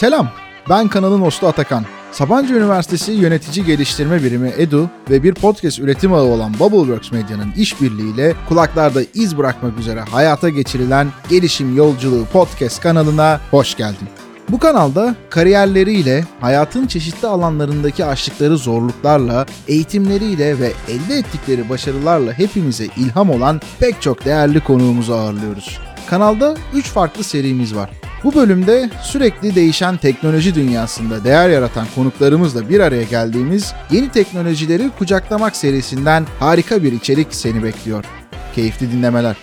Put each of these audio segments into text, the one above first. Selam, ben kanalın hostu Atakan. Sabancı Üniversitesi Yönetici Geliştirme Birimi EDU ve bir podcast üretim ağı olan Bubbleworks Medya'nın işbirliğiyle kulaklarda iz bırakmak üzere hayata geçirilen Gelişim Yolculuğu podcast kanalına hoş geldin. Bu kanalda kariyerleriyle, hayatın çeşitli alanlarındaki aştıkları zorluklarla, eğitimleriyle ve elde ettikleri başarılarla hepimize ilham olan pek çok değerli konuğumuzu ağırlıyoruz. Kanalda 3 farklı serimiz var. Bu bölümde sürekli değişen teknoloji dünyasında değer yaratan konuklarımızla bir araya geldiğimiz Yeni Teknolojileri Kucaklamak serisinden harika bir içerik seni bekliyor. Keyifli dinlemeler.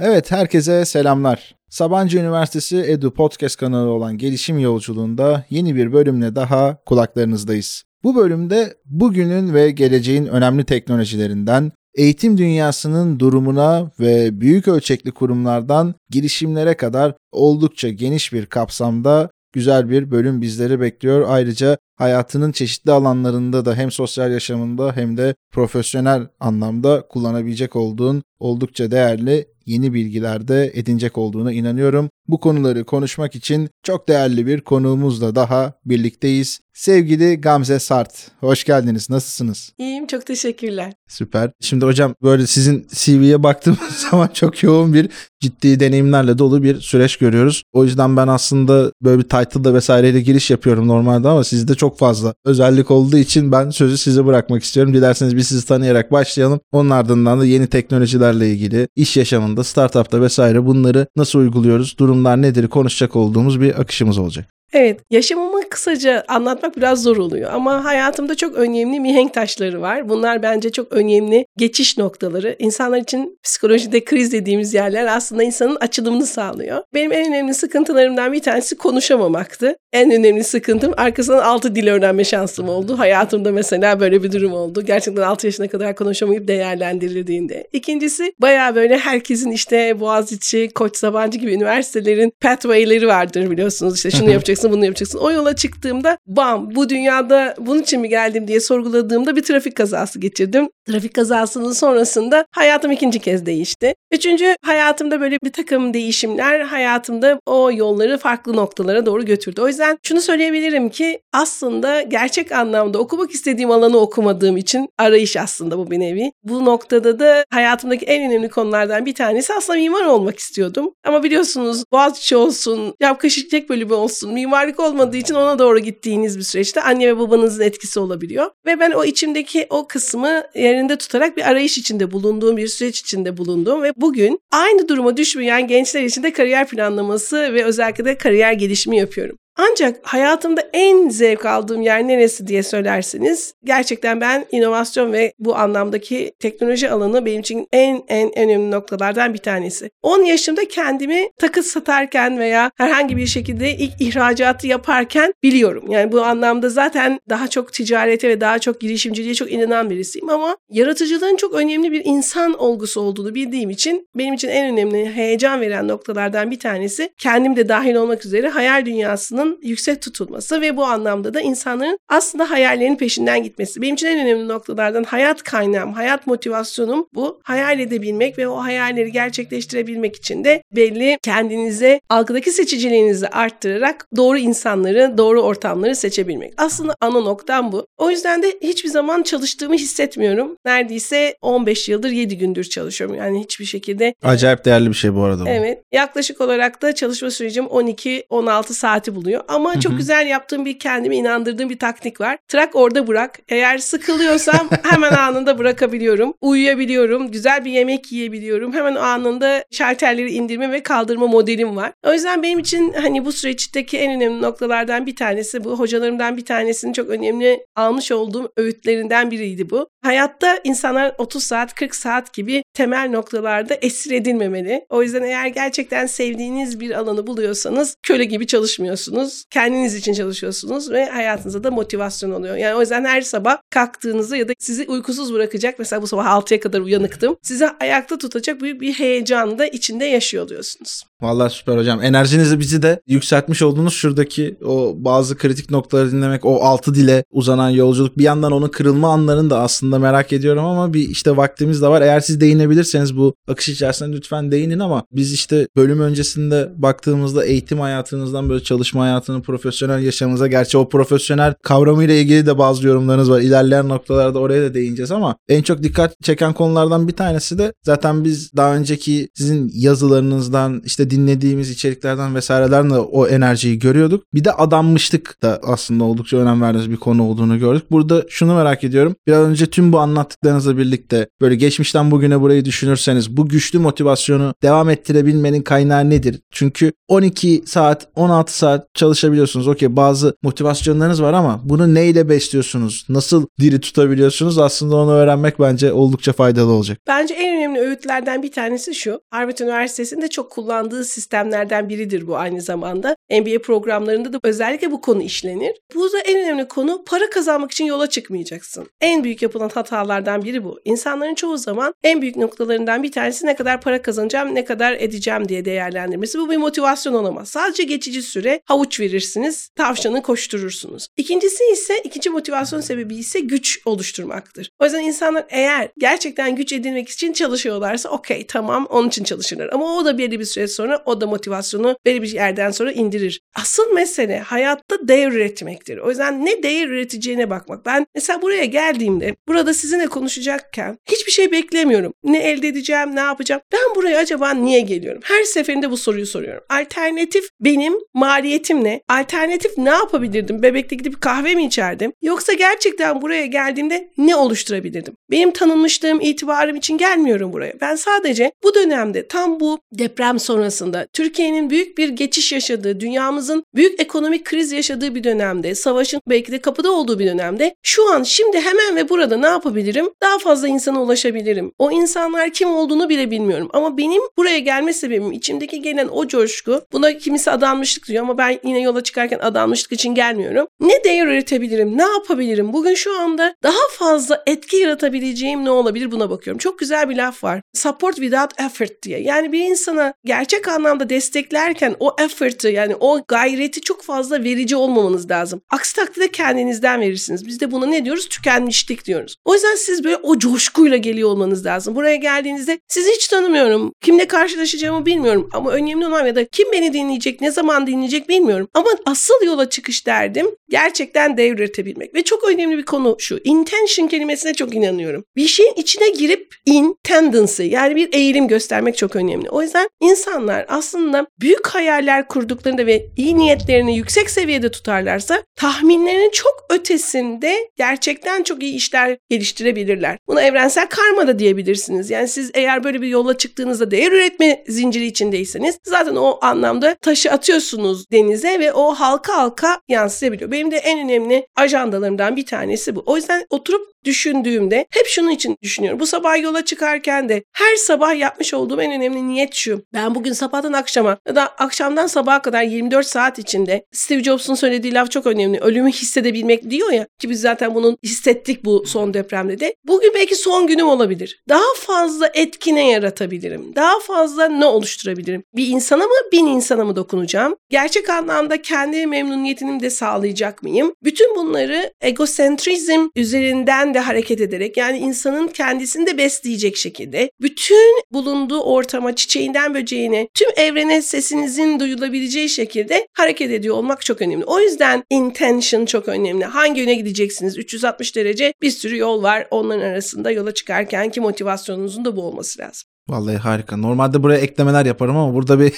Evet, herkese selamlar. Sabancı Üniversitesi EDU Podcast kanalı olan Gelişim Yolculuğu'nda yeni bir bölümle daha kulaklarınızdayız. Bu bölümde bugünün ve geleceğin önemli teknolojilerinden, eğitim dünyasının durumuna ve büyük ölçekli kurumlardan girişimlere kadar oldukça geniş bir kapsamda güzel bir bölüm bizleri bekliyor. Ayrıca hayatının çeşitli alanlarında da hem sosyal yaşamında hem de profesyonel anlamda kullanabilecek olduğun oldukça değerli yeni bilgiler de edinecek olduğuna inanıyorum. Bu konuları konuşmak için çok değerli bir konuğumuzla daha birlikteyiz. Sevgili Gamze Sart, hoş geldiniz. Nasılsınız? İyiyim, çok teşekkürler. Süper. Şimdi hocam, böyle sizin CV'ye baktığımız zaman çok yoğun bir, ciddi deneyimlerle dolu bir süreç görüyoruz. O yüzden ben aslında böyle bir title'da vesaireyle giriş yapıyorum normalde ama sizde çok fazla özellik olduğu için ben sözü size bırakmak istiyorum. Dilerseniz biz sizi tanıyarak başlayalım. Onun ardından da yeni teknolojilerle ilgili, iş yaşamında, startup'ta vesaire bunları nasıl uyguluyoruz, durumlar nedir konuşacak olduğumuz bir akışımız olacak. Evet, yaşamımı kısaca anlatmak biraz zor oluyor ama hayatımda çok önemli mihenk taşları var. Bunlar bence çok önemli geçiş noktaları. İnsanlar için psikolojide kriz dediğimiz yerler aslında insanın açılımını sağlıyor. Benim en önemli sıkıntılarımdan bir tanesi konuşamamaktı. En önemli sıkıntım, arkasından 6 dil öğrenme şansım oldu. Hayatımda mesela böyle bir durum oldu. Gerçekten 6 yaşına kadar konuşamayıp değerlendirildiğinde. İkincisi, bayağı böyle herkesin işte Boğaziçi, Koç, Sabancı gibi üniversitelerin pathway'leri vardır biliyorsunuz. İşte şunu yapacaksın, bunu yapacaksın. O yola çıktığımda bam, bu dünyada bunun için mi geldim diye sorguladığımda bir trafik kazası geçirdim. Trafik kazasının sonrasında hayatım ikinci kez değişti. Üçüncü, hayatımda böyle bir takım değişimler hayatımda o yolları farklı noktalara doğru götürdü. O yüzden şunu söyleyebilirim ki aslında gerçek anlamda okumak istediğim alanı okumadığım için arayış aslında bu bir nevi. Bu noktada da hayatımdaki en önemli konulardan bir tanesi, aslında mimar olmak istiyordum. Ama biliyorsunuz Boğaziçi olsun, Yapkaşıkçek bölümü olsun, mimarlık olmadığı için ona doğru gittiğiniz bir süreçte anne ve babanızın etkisi olabiliyor. Ve ben o içimdeki o kısmı yerinde tutarak bir arayış içinde bulunduğum, bir süreç içinde bulundum ve bugün aynı duruma düşmeyen gençler için de kariyer planlaması ve özellikle de kariyer gelişimi yapıyorum. Ancak hayatımda en zevk aldığım yer neresi diye söylerseniz, gerçekten ben inovasyon ve bu anlamdaki teknoloji alanı benim için en önemli noktalardan bir tanesi. 10 yaşımda kendimi takıt satarken veya herhangi bir şekilde ilk ihracatı yaparken biliyorum. Yani bu anlamda zaten daha çok ticarete ve daha çok girişimciliğe çok inanan birisiyim ama yaratıcılığın çok önemli bir insan olgusu olduğunu bildiğim için benim için en önemli heyecan veren noktalardan bir tanesi, kendim de dahil olmak üzere, hayal dünyasının yüksek tutulması ve bu anlamda da insanların aslında hayallerinin peşinden gitmesi. Benim için en önemli noktalardan hayat kaynağım, hayat motivasyonum bu. Hayal edebilmek ve o hayalleri gerçekleştirebilmek için de belli kendinize, algıdaki seçiciliğinizi arttırarak doğru insanları, doğru ortamları seçebilmek. Aslında ana noktam bu. O yüzden de hiçbir zaman çalıştığımı hissetmiyorum. Neredeyse 15 yıldır 7 gündür çalışıyorum. Yani hiçbir şekilde. Acayip değerli bir şey bu arada. Evet. Yaklaşık olarak da çalışma sürecim 12-16 saati buluyor. Ama Hı-hı. çok güzel yaptığım, bir kendimi inandırdığım bir taktik var. Trak orada bırak. Eğer sıkılıyorsam hemen anında bırakabiliyorum. Uyuyabiliyorum. Güzel bir yemek yiyebiliyorum. Hemen anında şalterleri indirme ve kaldırma modelim var. O yüzden benim için hani bu süreçteki en önemli noktalardan bir tanesi bu. Hocalarımdan bir tanesinin çok önemli almış olduğum öğütlerinden biriydi bu. Hayatta insanlar 30 saat, 40 saat gibi temel noktalarda esir edilmemeli. O yüzden eğer gerçekten sevdiğiniz bir alanı buluyorsanız köle gibi çalışmıyorsunuz. çalışıyorsunuz, kendiniz için çalışıyorsunuz ve hayatınıza da motivasyon oluyor. Yani o yüzden her sabah kalktığınızda ya da sizi uykusuz bırakacak, mesela bu sabah 6'ya kadar uyanıktım, sizi ayakta tutacak büyük bir heyecanı da içinde yaşıyor oluyorsunuz. Vallahi süper hocam. Enerjinizi bizi de yükseltmiş oldunuz. Şuradaki o bazı kritik noktaları dinlemek, o altı dile uzanan yolculuk, bir yandan onun kırılma anlarını da aslında merak ediyorum ama bir işte vaktimiz de var. Eğer siz değinebilirseniz bu akış içerisinde lütfen değinin ama biz işte bölüm öncesinde baktığımızda eğitim hayatınızdan böyle çalışma hayatının profesyonel yaşamınıza, gerçi o profesyonel kavramıyla ilgili de bazı yorumlarınız var. İlerleyen noktalarda oraya da değineceğiz ama en çok dikkat çeken konulardan bir tanesi de zaten biz daha önceki sizin yazılarınızdan, işte dinlediğimiz içeriklerden vesairelerden de o enerjiyi görüyorduk. Bir de adanmışlık da aslında oldukça önem verdiğiniz bir konu olduğunu gördük. Burada şunu merak ediyorum. Biraz önce tüm bu anlattıklarınızla birlikte böyle geçmişten bugüne burayı düşünürseniz bu güçlü motivasyonu devam ettirebilmenin kaynağı nedir? Çünkü 12 saat, 16 saat çalışabiliyorsunuz. Okey, bazı motivasyonlarınız var ama bunu neyle besliyorsunuz? Nasıl diri tutabiliyorsunuz? Aslında onu öğrenmek bence oldukça faydalı olacak. Bence en önemli öğütlerden bir tanesi şu. Harvard Üniversitesi'nde çok kullandığı sistemlerden biridir bu aynı zamanda. MBA programlarında da özellikle bu konu işlenir. Burada en önemli konu, para kazanmak için yola çıkmayacaksın. En büyük yapılan hatalardan biri bu. İnsanların çoğu zaman en büyük noktalarından bir tanesi ne kadar para kazanacağım, ne kadar edeceğim diye değerlendirmesi. Bu bir motivasyon olamaz. Sadece geçici süre havuç verirsiniz, tavşanı koşturursunuz. İkinci motivasyon sebebi ise güç oluşturmaktır. O yüzden insanlar eğer gerçekten güç edinmek için çalışıyorlarsa okey, tamam, onun için çalışırlar. Ama o da belli bir süre sonra o da motivasyonu belli bir yerden sonra indirir. Asıl mesele hayatta değer üretmektir. O yüzden ne değer üreteceğine bakmak. Ben mesela buraya geldiğimde, burada sizinle konuşacakken hiçbir şey beklemiyorum. Ne elde edeceğim, ne yapacağım? Ben buraya acaba niye geliyorum? Her seferinde bu soruyu soruyorum. Alternatif benim maliyetim ne? Alternatif ne yapabilirdim? Bebekte gidip kahve mi içerdim? Yoksa gerçekten buraya geldiğimde ne oluşturabilirdim? Benim tanınmışlığım, itibarım için gelmiyorum buraya. Ben sadece bu dönemde, tam bu deprem sonrası, Türkiye'nin büyük bir geçiş yaşadığı, dünyamızın büyük ekonomik kriz yaşadığı bir dönemde, savaşın belki de kapıda olduğu bir dönemde şu an, şimdi, hemen ve burada ne yapabilirim? Daha fazla insana ulaşabilirim. O insanlar kim olduğunu bile bilmiyorum. Ama benim buraya gelme sebebim, içimdeki gelen o coşku, buna kimisi adanmışlık diyor ama ben yine yola çıkarken adanmışlık için gelmiyorum. Ne değer üretebilirim? Ne yapabilirim? Bugün şu anda daha fazla etki yaratabileceğim ne olabilir? Buna bakıyorum. Çok güzel bir laf var. Support without effort diye. Yani bir insana gerçek anlamda desteklerken o effort'ı, yani o gayreti çok fazla verici olmamanız lazım. Aksi takdirde kendinizden verirsiniz. Biz de buna ne diyoruz? Tükenmişlik diyoruz. O yüzden siz böyle o coşkuyla geliyor olmanız lazım. Buraya geldiğinizde sizi hiç tanımıyorum. Kimle karşılaşacağımı bilmiyorum. Ama önemli olan, ya da kim beni dinleyecek, ne zaman dinleyecek bilmiyorum. Ama asıl yola çıkış derdim gerçekten değer üretebilmek. Ve çok önemli bir konu şu. Intention kelimesine çok inanıyorum. Bir şeyin içine girip tendency, yani bir eğilim göstermek çok önemli. O yüzden insanlar aslında büyük hayaller kurduklarında ve iyi niyetlerini yüksek seviyede tutarlarsa tahminlerinin çok ötesinde gerçekten çok iyi işler geliştirebilirler. Buna evrensel karma da diyebilirsiniz. Yani siz eğer böyle bir yola çıktığınızda değer üretme zinciri içindeyseniz zaten o anlamda taşı atıyorsunuz denize ve o halka yansıyabiliyor. Benim de en önemli ajandalarımdan bir tanesi bu. O yüzden oturup düşündüğümde hep şunun için düşünüyorum. Bu sabah yola çıkarken de her sabah yapmış olduğum en önemli niyet şu. Ben bugün sabahtan akşama ya da akşamdan sabaha kadar 24 saat içinde, Steve Jobs'un söylediği laf çok önemli. Ölümü hissedebilmek diyor ya, ki biz zaten bunu hissettik bu son depremde de. Bugün belki son günüm olabilir. Daha fazla etkine yaratabilirim. Daha fazla ne oluşturabilirim? Bir insana mı, bin insana mı dokunacağım? Gerçek anlamda kendi memnuniyetimi de sağlayacak mıyım? Bütün bunları egosentrizm üzerinden de hareket ederek, yani insanın kendisini de besleyecek şekilde, bütün bulunduğu ortama, çiçeğinden böceğine, tüm evrene sesinizin duyulabileceği şekilde hareket ediyor olmak çok önemli. O yüzden intention çok önemli. Hangi yöne gideceksiniz? 360 derece bir sürü yol var. Onların arasında yola çıkarken ki motivasyonunuzun da bu olması lazım. Vallahi harika. Normalde buraya eklemeler yaparım ama burada bir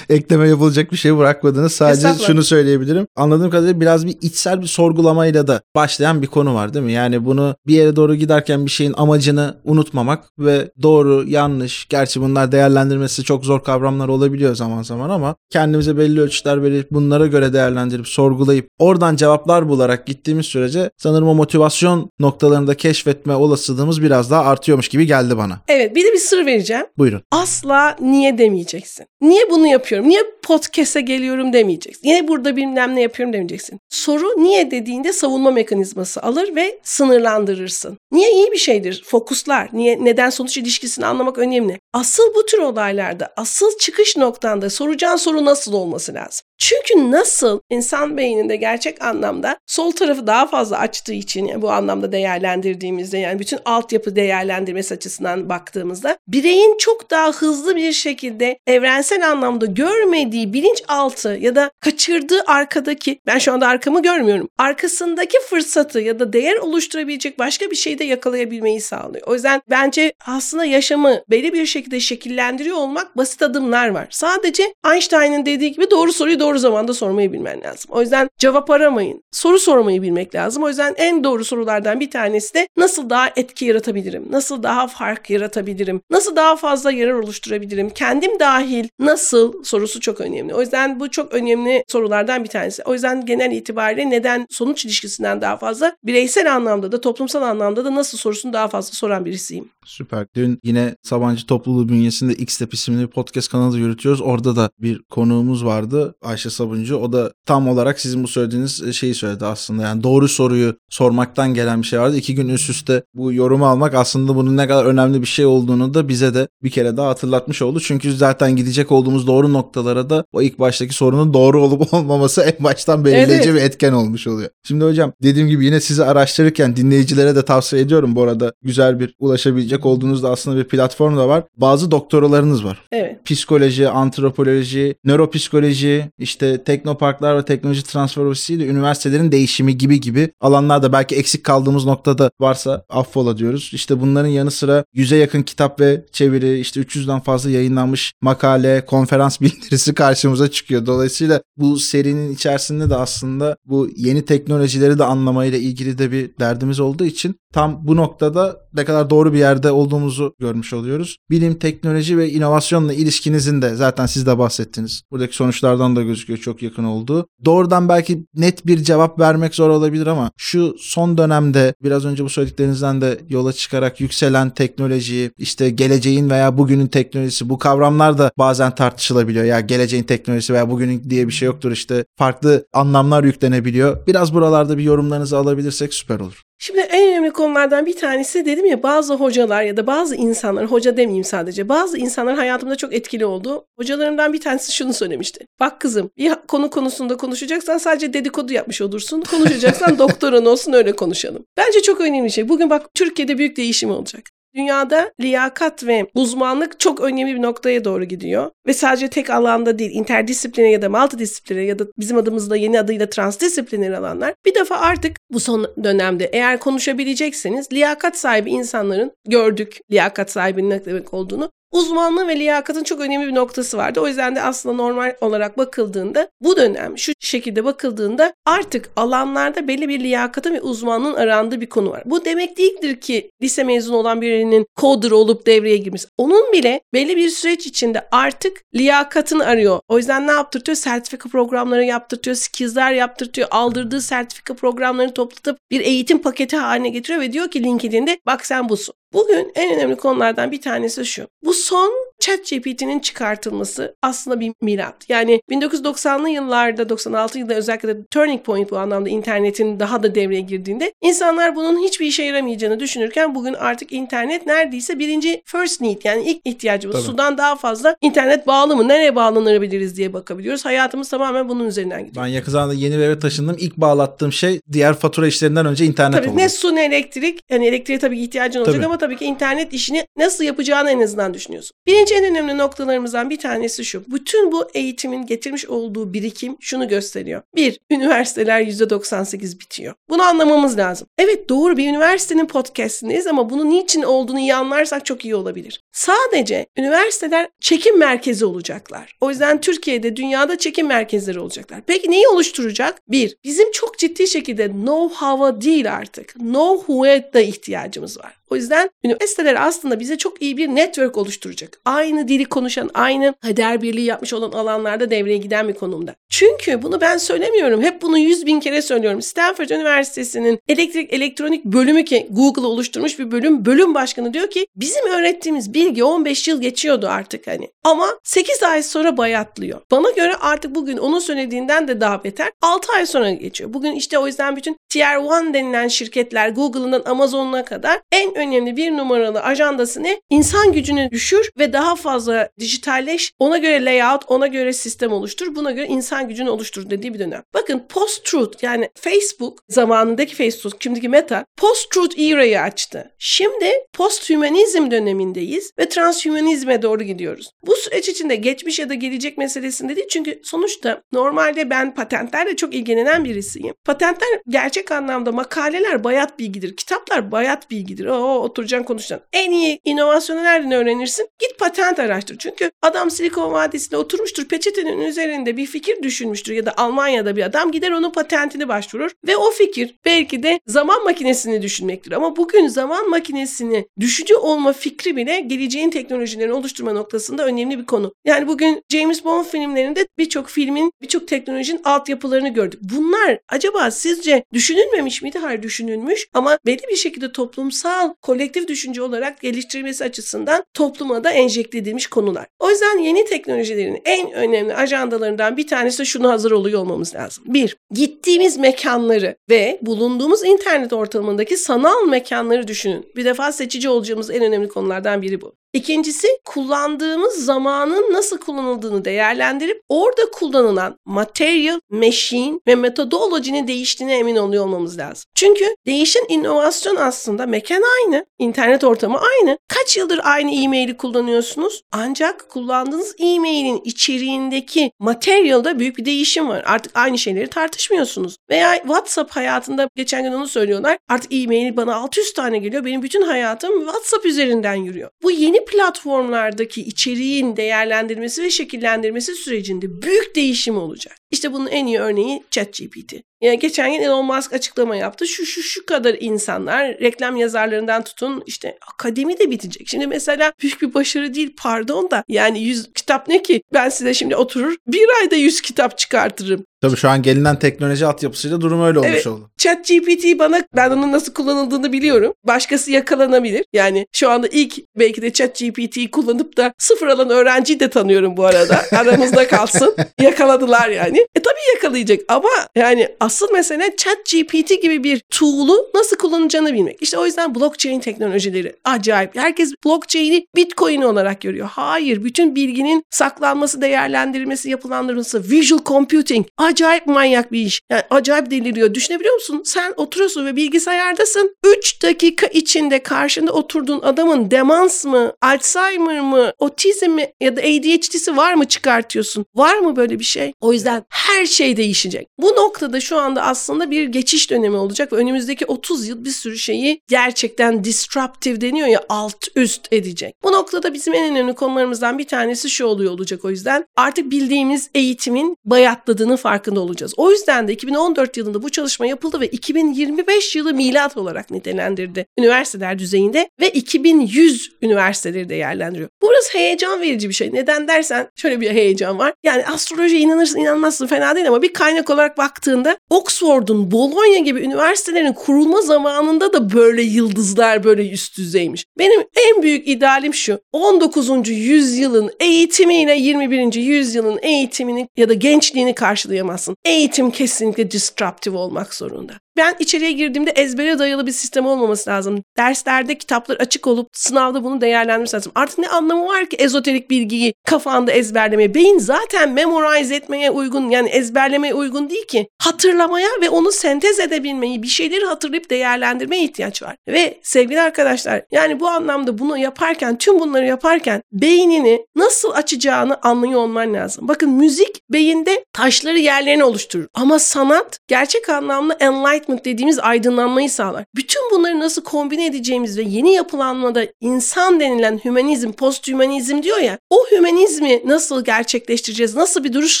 ekleme yapılacak bir şey bırakmadınız. Sadece şunu söyleyebilirim. Anladığım kadarıyla biraz bir içsel bir sorgulamayla da başlayan bir konu var, değil mi? Yani bunu bir yere doğru giderken bir şeyin amacını unutmamak ve doğru, yanlış, gerçi bunlar değerlendirmesi çok zor kavramlar olabiliyor zaman zaman ama kendimize belli ölçüler verip bunlara göre değerlendirip sorgulayıp oradan cevaplar bularak gittiğimiz sürece sanırım o motivasyon noktalarında keşfetme olasılığımız biraz daha artıyormuş gibi geldi bana. Evet, bir de bir sır vereceğim. söyleyeceğim. Buyurun. Asla niye demeyeceksin. Niye bunu yapıyorum? Niye podcast'e geliyorum demeyeceksin. Niye burada bilmem ne yapıyorum demeyeceksin. Soru niye dediğinde savunma mekanizması alır ve sınırlandırırsın. Niye iyi bir şeydir. Fokuslar. Niye, neden sonuç ilişkisini anlamak önemli. Asıl bu tür olaylarda, asıl çıkış noktanda soracağın soru nasıl olması lazım. Çünkü nasıl insan beyninde gerçek anlamda sol tarafı daha fazla açtığı için yani bu anlamda değerlendirdiğimizde yani bütün altyapı değerlendirmesi açısından baktığımızda bireyin çok daha hızlı bir şekilde evrensel anlamda görmediği bilinçaltı ya da kaçırdığı arkadaki ben şu anda arkamı görmüyorum arkasındaki fırsatı ya da değer oluşturabilecek başka bir şeyi de yakalayabilmeyi sağlıyor. O yüzden bence aslında yaşamı belli bir şekilde şekillendiriyor olmak basit adımlar var. Sadece Einstein'ın dediği gibi doğru soruyu doğru zamanda sormayı bilmen lazım. O yüzden cevap aramayın. Soru sormayı bilmek lazım. O yüzden en doğru sorulardan bir tanesi de nasıl daha etki yaratabilirim? Nasıl daha fark yaratabilirim? Nasıl daha fazla yarar oluşturabilirim? Kendim dahil nasıl sorusu çok önemli. O yüzden bu çok önemli sorulardan bir tanesi. O yüzden genel itibariyle neden sonuç ilişkisinden daha fazla bireysel anlamda da toplumsal anlamda da nasıl sorusunu daha fazla soran birisiyim. Süper. Dün yine Sabancı topluluğu bünyesinde XTEP isimli podcast kanalı yürütüyoruz. Orada da bir konuğumuz vardı. Ayşe Sabuncu. O da tam olarak sizin bu söylediğiniz şeyi söyledi aslında. Yani doğru soruyu sormaktan gelen bir şey vardı. 2 gün üst üste bu yorumu almak aslında bunun ne kadar önemli bir şey olduğunu da bize de bir kere daha hatırlatmış oldu. Çünkü zaten gidecek olduğumuz doğru noktalara da o ilk baştaki sorunun doğru olup olmaması en baştan belirleyici bir etken olmuş oluyor. Şimdi hocam dediğim gibi yine sizi araştırırken dinleyicilere de tavsiye ediyorum. Bu arada güzel bir ulaşabilecek olduğunuz da aslında bir platform da var. Bazı doktoralarınız var. Evet. Psikoloji, antropoloji, nöropsikoloji, işte teknoparklar ve teknoloji transfer ofisiyle üniversitelerin değişimi gibi alanlarda belki eksik kaldığımız noktada varsa affola diyoruz. İşte bunların yanı sıra 100'e yakın kitap ve çeviri, işte 300'den fazla yayınlanmış makale, konferans bildirisi karşımıza çıkıyor. Dolayısıyla bu serinin içerisinde de aslında bu yeni teknolojileri de anlamayla ilgili de bir derdimiz olduğu için tam bu noktada ne kadar doğru bir yerde olduğumuzu görmüş oluyoruz. Bilim, teknoloji ve inovasyonla ilişkinizin de zaten siz de bahsettiniz. Buradaki sonuçlardan da gözüküyor çok yakın olduğu. Doğrudan belki net bir cevap vermek zor olabilir ama şu son dönemde biraz önce bu söylediklerinizden de yola çıkarak yükselen teknoloji, işte geleceğin veya bugünün teknolojisi bu kavramlar da bazen tartışılabiliyor. Ya geleceğin teknolojisi veya bugünün diye bir şey yoktur işte. Farklı anlamlar yüklenebiliyor. Biraz buralarda bir yorumlarınızı alabilirsek süper olur. Şimdi en önemli konulardan bir tanesi dedim ya bazı hocalar ya da bazı insanlar, hoca demeyeyim sadece, bazı insanlar hayatımda çok etkili oldu. Hocalarımdan bir tanesi şunu söylemişti. Bak kızım bir konu konusunda konuşacaksan sadece dedikodu yapmış olursun. Konuşacaksan doktoran olsun öyle konuşalım. Bence çok önemli bir şey. Bugün bak Türkiye'de büyük değişim olacak. Dünyada liyakat ve uzmanlık çok önemli bir noktaya doğru gidiyor. Ve sadece tek alanda değil, interdisipline ya da multidisipline ya da bizim adımızda yeni adıyla transdisipliner alanlar. Bir defa artık bu son dönemde eğer konuşabilecekseniz liyakat sahibi insanların gördük liyakat sahibinin ne demek olduğunu. Uzmanlığı ve liyakatın çok önemli bir noktası vardı. O yüzden de aslında normal olarak bakıldığında bu dönem şu şekilde bakıldığında artık alanlarda belli bir liyakatın ve uzmanlığın arandığı bir konu var. Bu demek değildir ki lise mezunu olan birinin coder olup devreye girmesi. Onun bile belli bir süreç içinde artık liyakatını arıyor. O yüzden ne yaptırtıyor? Sertifika programları yaptırtıyor, skills'ler yaptırtıyor, aldırdığı sertifika programlarını toplatıp bir eğitim paketi haline getiriyor ve diyor ki LinkedIn'de bak sen busun. Bugün en önemli konulardan bir tanesi şu. Bu son ChatGPT'nin çıkartılması aslında bir milat. Yani 1990'lı yıllarda, 96 yılda özellikle de turning point bu anlamda internetin daha da devreye girdiğinde insanlar bunun hiçbir işe yaramayacağını düşünürken bugün artık internet neredeyse birinci first need yani ilk ihtiyacımız. Tabii. Sudan daha fazla internet bağlı mı? Nereye bağlanabiliriz diye bakabiliyoruz. Hayatımız tamamen bunun üzerinden gidiyor. Ben yakın zamanda yeni bir eve taşındım. İlk bağlattığım şey diğer fatura işlerinden önce internet tabii, oldu. Ne su ne elektrik. Yani elektriğe tabii ihtiyacın olacak tabii. Ama tabii ki internet işini nasıl yapacağını en azından düşünüyorsun. Birinci en önemli noktalarımızdan bir tanesi şu. Bütün bu eğitimin getirmiş olduğu birikim şunu gösteriyor. 1. Üniversiteler %98 bitiyor. Bunu anlamamız lazım. Evet doğru bir üniversitenin podcastindeyiz ama bunun niçin olduğunu iyi anlarsak çok iyi olabilir. Sadece üniversiteler çekim merkezi olacaklar. O yüzden Türkiye'de, dünyada çekim merkezleri olacaklar. Peki neyi oluşturacak? 1. Bizim çok ciddi şekilde know-how'a değil artık. Know-who'ya da ihtiyacımız var. O yüzden üniversiteler aslında bize çok iyi bir network oluşturacak. Aynı dili konuşan, aynı kader birliği yapmış olan alanlarda devreye giden bir konumda. Çünkü bunu ben söylemiyorum. Hep bunu 100.000 kere söylüyorum. Stanford Üniversitesi'nin elektrik elektronik bölümü ki Google'ı oluşturmuş bir bölüm başkanı diyor ki bizim öğrettiğimiz bilgi 15 yıl geçiyordu artık hani. Ama 8 ay sonra bayatlıyor. Bana göre artık bugün onun söylediğinden de daha beter. 6 ay sonra geçiyor. Bugün işte o yüzden bütün Tier 1 denilen şirketler Google'ından Amazon'una kadar en önemli bir numaralı ajandası ne? İnsan gücünü düşür ve daha fazla dijitalleş. Ona göre layout, ona göre sistem oluştur. Buna göre insan gücünü oluştur dediği bir dönem. Bakın post-truth yani Facebook zamanındaki Facebook, şimdiki Meta post-truth era'yı açtı. Şimdi post-hümanizm dönemindeyiz ve transhümanizme doğru gidiyoruz. Bu süreç içinde geçmiş ya da gelecek meselesinde değil çünkü sonuçta normalde ben patentlerle çok ilgilenen birisiyim. Patentler gerçek anlamda makaleler bayat bilgidir. Kitaplar bayat bilgidir. Oturacaksın konuşacaksın. En iyi inovasyonu nereden öğrenirsin? Git patent araştır. Çünkü adam Silikon Vadisi'nde oturmuştur. Peçetenin üzerinde bir fikir düşünmüştür ya da Almanya'da bir adam gider onun patentini başvurur ve o fikir belki de zaman makinesini düşünmektir. Ama bugün zaman makinesini düşünce olma fikri bile geleceğin teknolojilerini oluşturma noktasında önemli bir konu. Yani bugün James Bond filmlerinde birçok filmin, birçok teknolojinin altyapılarını gördük. Bunlar acaba sizce düşünülmemiş miydi? Hayır düşünülmüş ama belli bir şekilde toplumsal, kolektif düşünce olarak geliştirilmesi açısından topluma da enjekte edilmiş konular. O yüzden yeni teknolojilerin en önemli ajandalarından bir tanesi de şunu hazır oluyor olmamız lazım. 1. Gittiğimiz mekanları ve bulunduğumuz internet ortamındaki sanal mekanları düşünün. Bir defa seçici olacağımız en önemli konulardan biri bu. İkincisi, kullandığımız zamanın nasıl kullanıldığını değerlendirip orada kullanılan material, machine ve metodolojinin değiştiğine emin oluyor olmamız lazım. Çünkü değişen inovasyon aslında mekan aynı, internet ortamı aynı. Kaç yıldır aynı e-maili kullanıyorsunuz? Ancak kullandığınız e-mailin içeriğindeki materialda büyük bir değişim var. Artık aynı şeyleri tartışmıyorsunuz. Veya WhatsApp hayatında geçen gün onu söylüyorlar. Artık e-maili bana 600 tane geliyor. Benim bütün hayatım WhatsApp üzerinden yürüyor. Bu yeni platformlardaki içeriğin değerlendirmesi ve şekillendirmesi sürecinde büyük değişim olacak. İşte bunun en iyi örneği ChatGPT. Yani geçen gün Elon Musk açıklama yaptı. Şu kadar insanlar reklam yazarlarından tutun işte akademi de bitecek. Şimdi mesela büyük bir başarı değil pardon da yani 100 kitap ne ki? Ben size şimdi oturur bir ayda 100 kitap çıkartırım. Tabii şu an gelinen teknoloji altyapısıyla durum öyle olmuş oldu. ChatGPT bana ben onun nasıl kullanıldığını biliyorum. Başkası yakalanabilir. Yani şu anda ilk belki de ChatGPT'yi kullanıp da sıfır alan öğrenciyi de tanıyorum bu arada. Aramızda kalsın. Yakaladılar yani. Tabii yakalayacak ama yani asıl mesele ChatGPT gibi bir tool'u nasıl kullanacağını bilmek. İşte o yüzden blockchain teknolojileri acayip. Herkes blockchain'i Bitcoin olarak görüyor. Hayır, bütün bilginin saklanması, değerlendirilmesi, yapılandırılması, visual computing acayip manyak bir iş. Yani acayip deliriyor. Düşünebiliyor musun? Sen oturuyorsun ve bilgisayardasın. 3 dakika içinde karşında oturduğun adamın demans mı, Alzheimer mı, otizm mi ya da ADHD'si var mı çıkartıyorsun? Var mı böyle bir şey? O yüzden her şey değişecek. Bu noktada şu anda aslında bir geçiş dönemi olacak ve önümüzdeki 30 yıl bir sürü şeyi gerçekten disruptive deniyor ya alt üst edecek. Bu noktada bizim en önemli konularımızdan bir tanesi şu oluyor olacak o yüzden. Artık bildiğimiz eğitimin bayatladığını farkında olacağız. O yüzden de 2014 yılında bu çalışma yapıldı ve 2025 yılı milat olarak nitelendirdi üniversiteler düzeyinde ve 2100 üniversiteleri değerlendiriyor. Burası heyecan verici bir şey. Neden dersen şöyle bir heyecan var. Yani astrolojiye inanırsın inanmazsın fena değil ama bir kaynak olarak baktığında Oxford'un, Bologna gibi üniversitelerin kurulma zamanında da böyle yıldızlar böyle üst düzeymiş. Benim en büyük idealim şu. 19. yüzyılın eğitimiyle 21. yüzyılın eğitimini ya da gençliğini karşılayamazsın. Eğitim kesinlikle disruptive olmak zorunda. Ben içeriye girdiğimde ezbere dayalı bir sistem olmaması lazım. Derslerde kitaplar açık olup sınavda bunu değerlendirmesi lazım. Artık ne anlamı var ki ezoterik bilgiyi kafanda ezberlemeye? Beyin zaten memorize etmeye uygun yani ezberlemeye uygun değil ki. Hatırlamaya ve onu sentez edebilmeyi, bir şeyleri hatırlayıp değerlendirmeye ihtiyaç var. Ve sevgili arkadaşlar yani bu anlamda bunu yaparken, tüm bunları yaparken beynini nasıl açacağını anlıyor olman lazım. Bakın müzik beyinde taşları yerlerine oluşturur. Ama sanat gerçek anlamda enlightenment enlightenment dediğimiz aydınlanmayı sağlar. Bütün bunları nasıl kombine edeceğimiz ve yeni yapılanmada insan denilen hümanizm, posthümanizm diyor ya, o hümanizmi nasıl gerçekleştireceğiz, nasıl bir duruş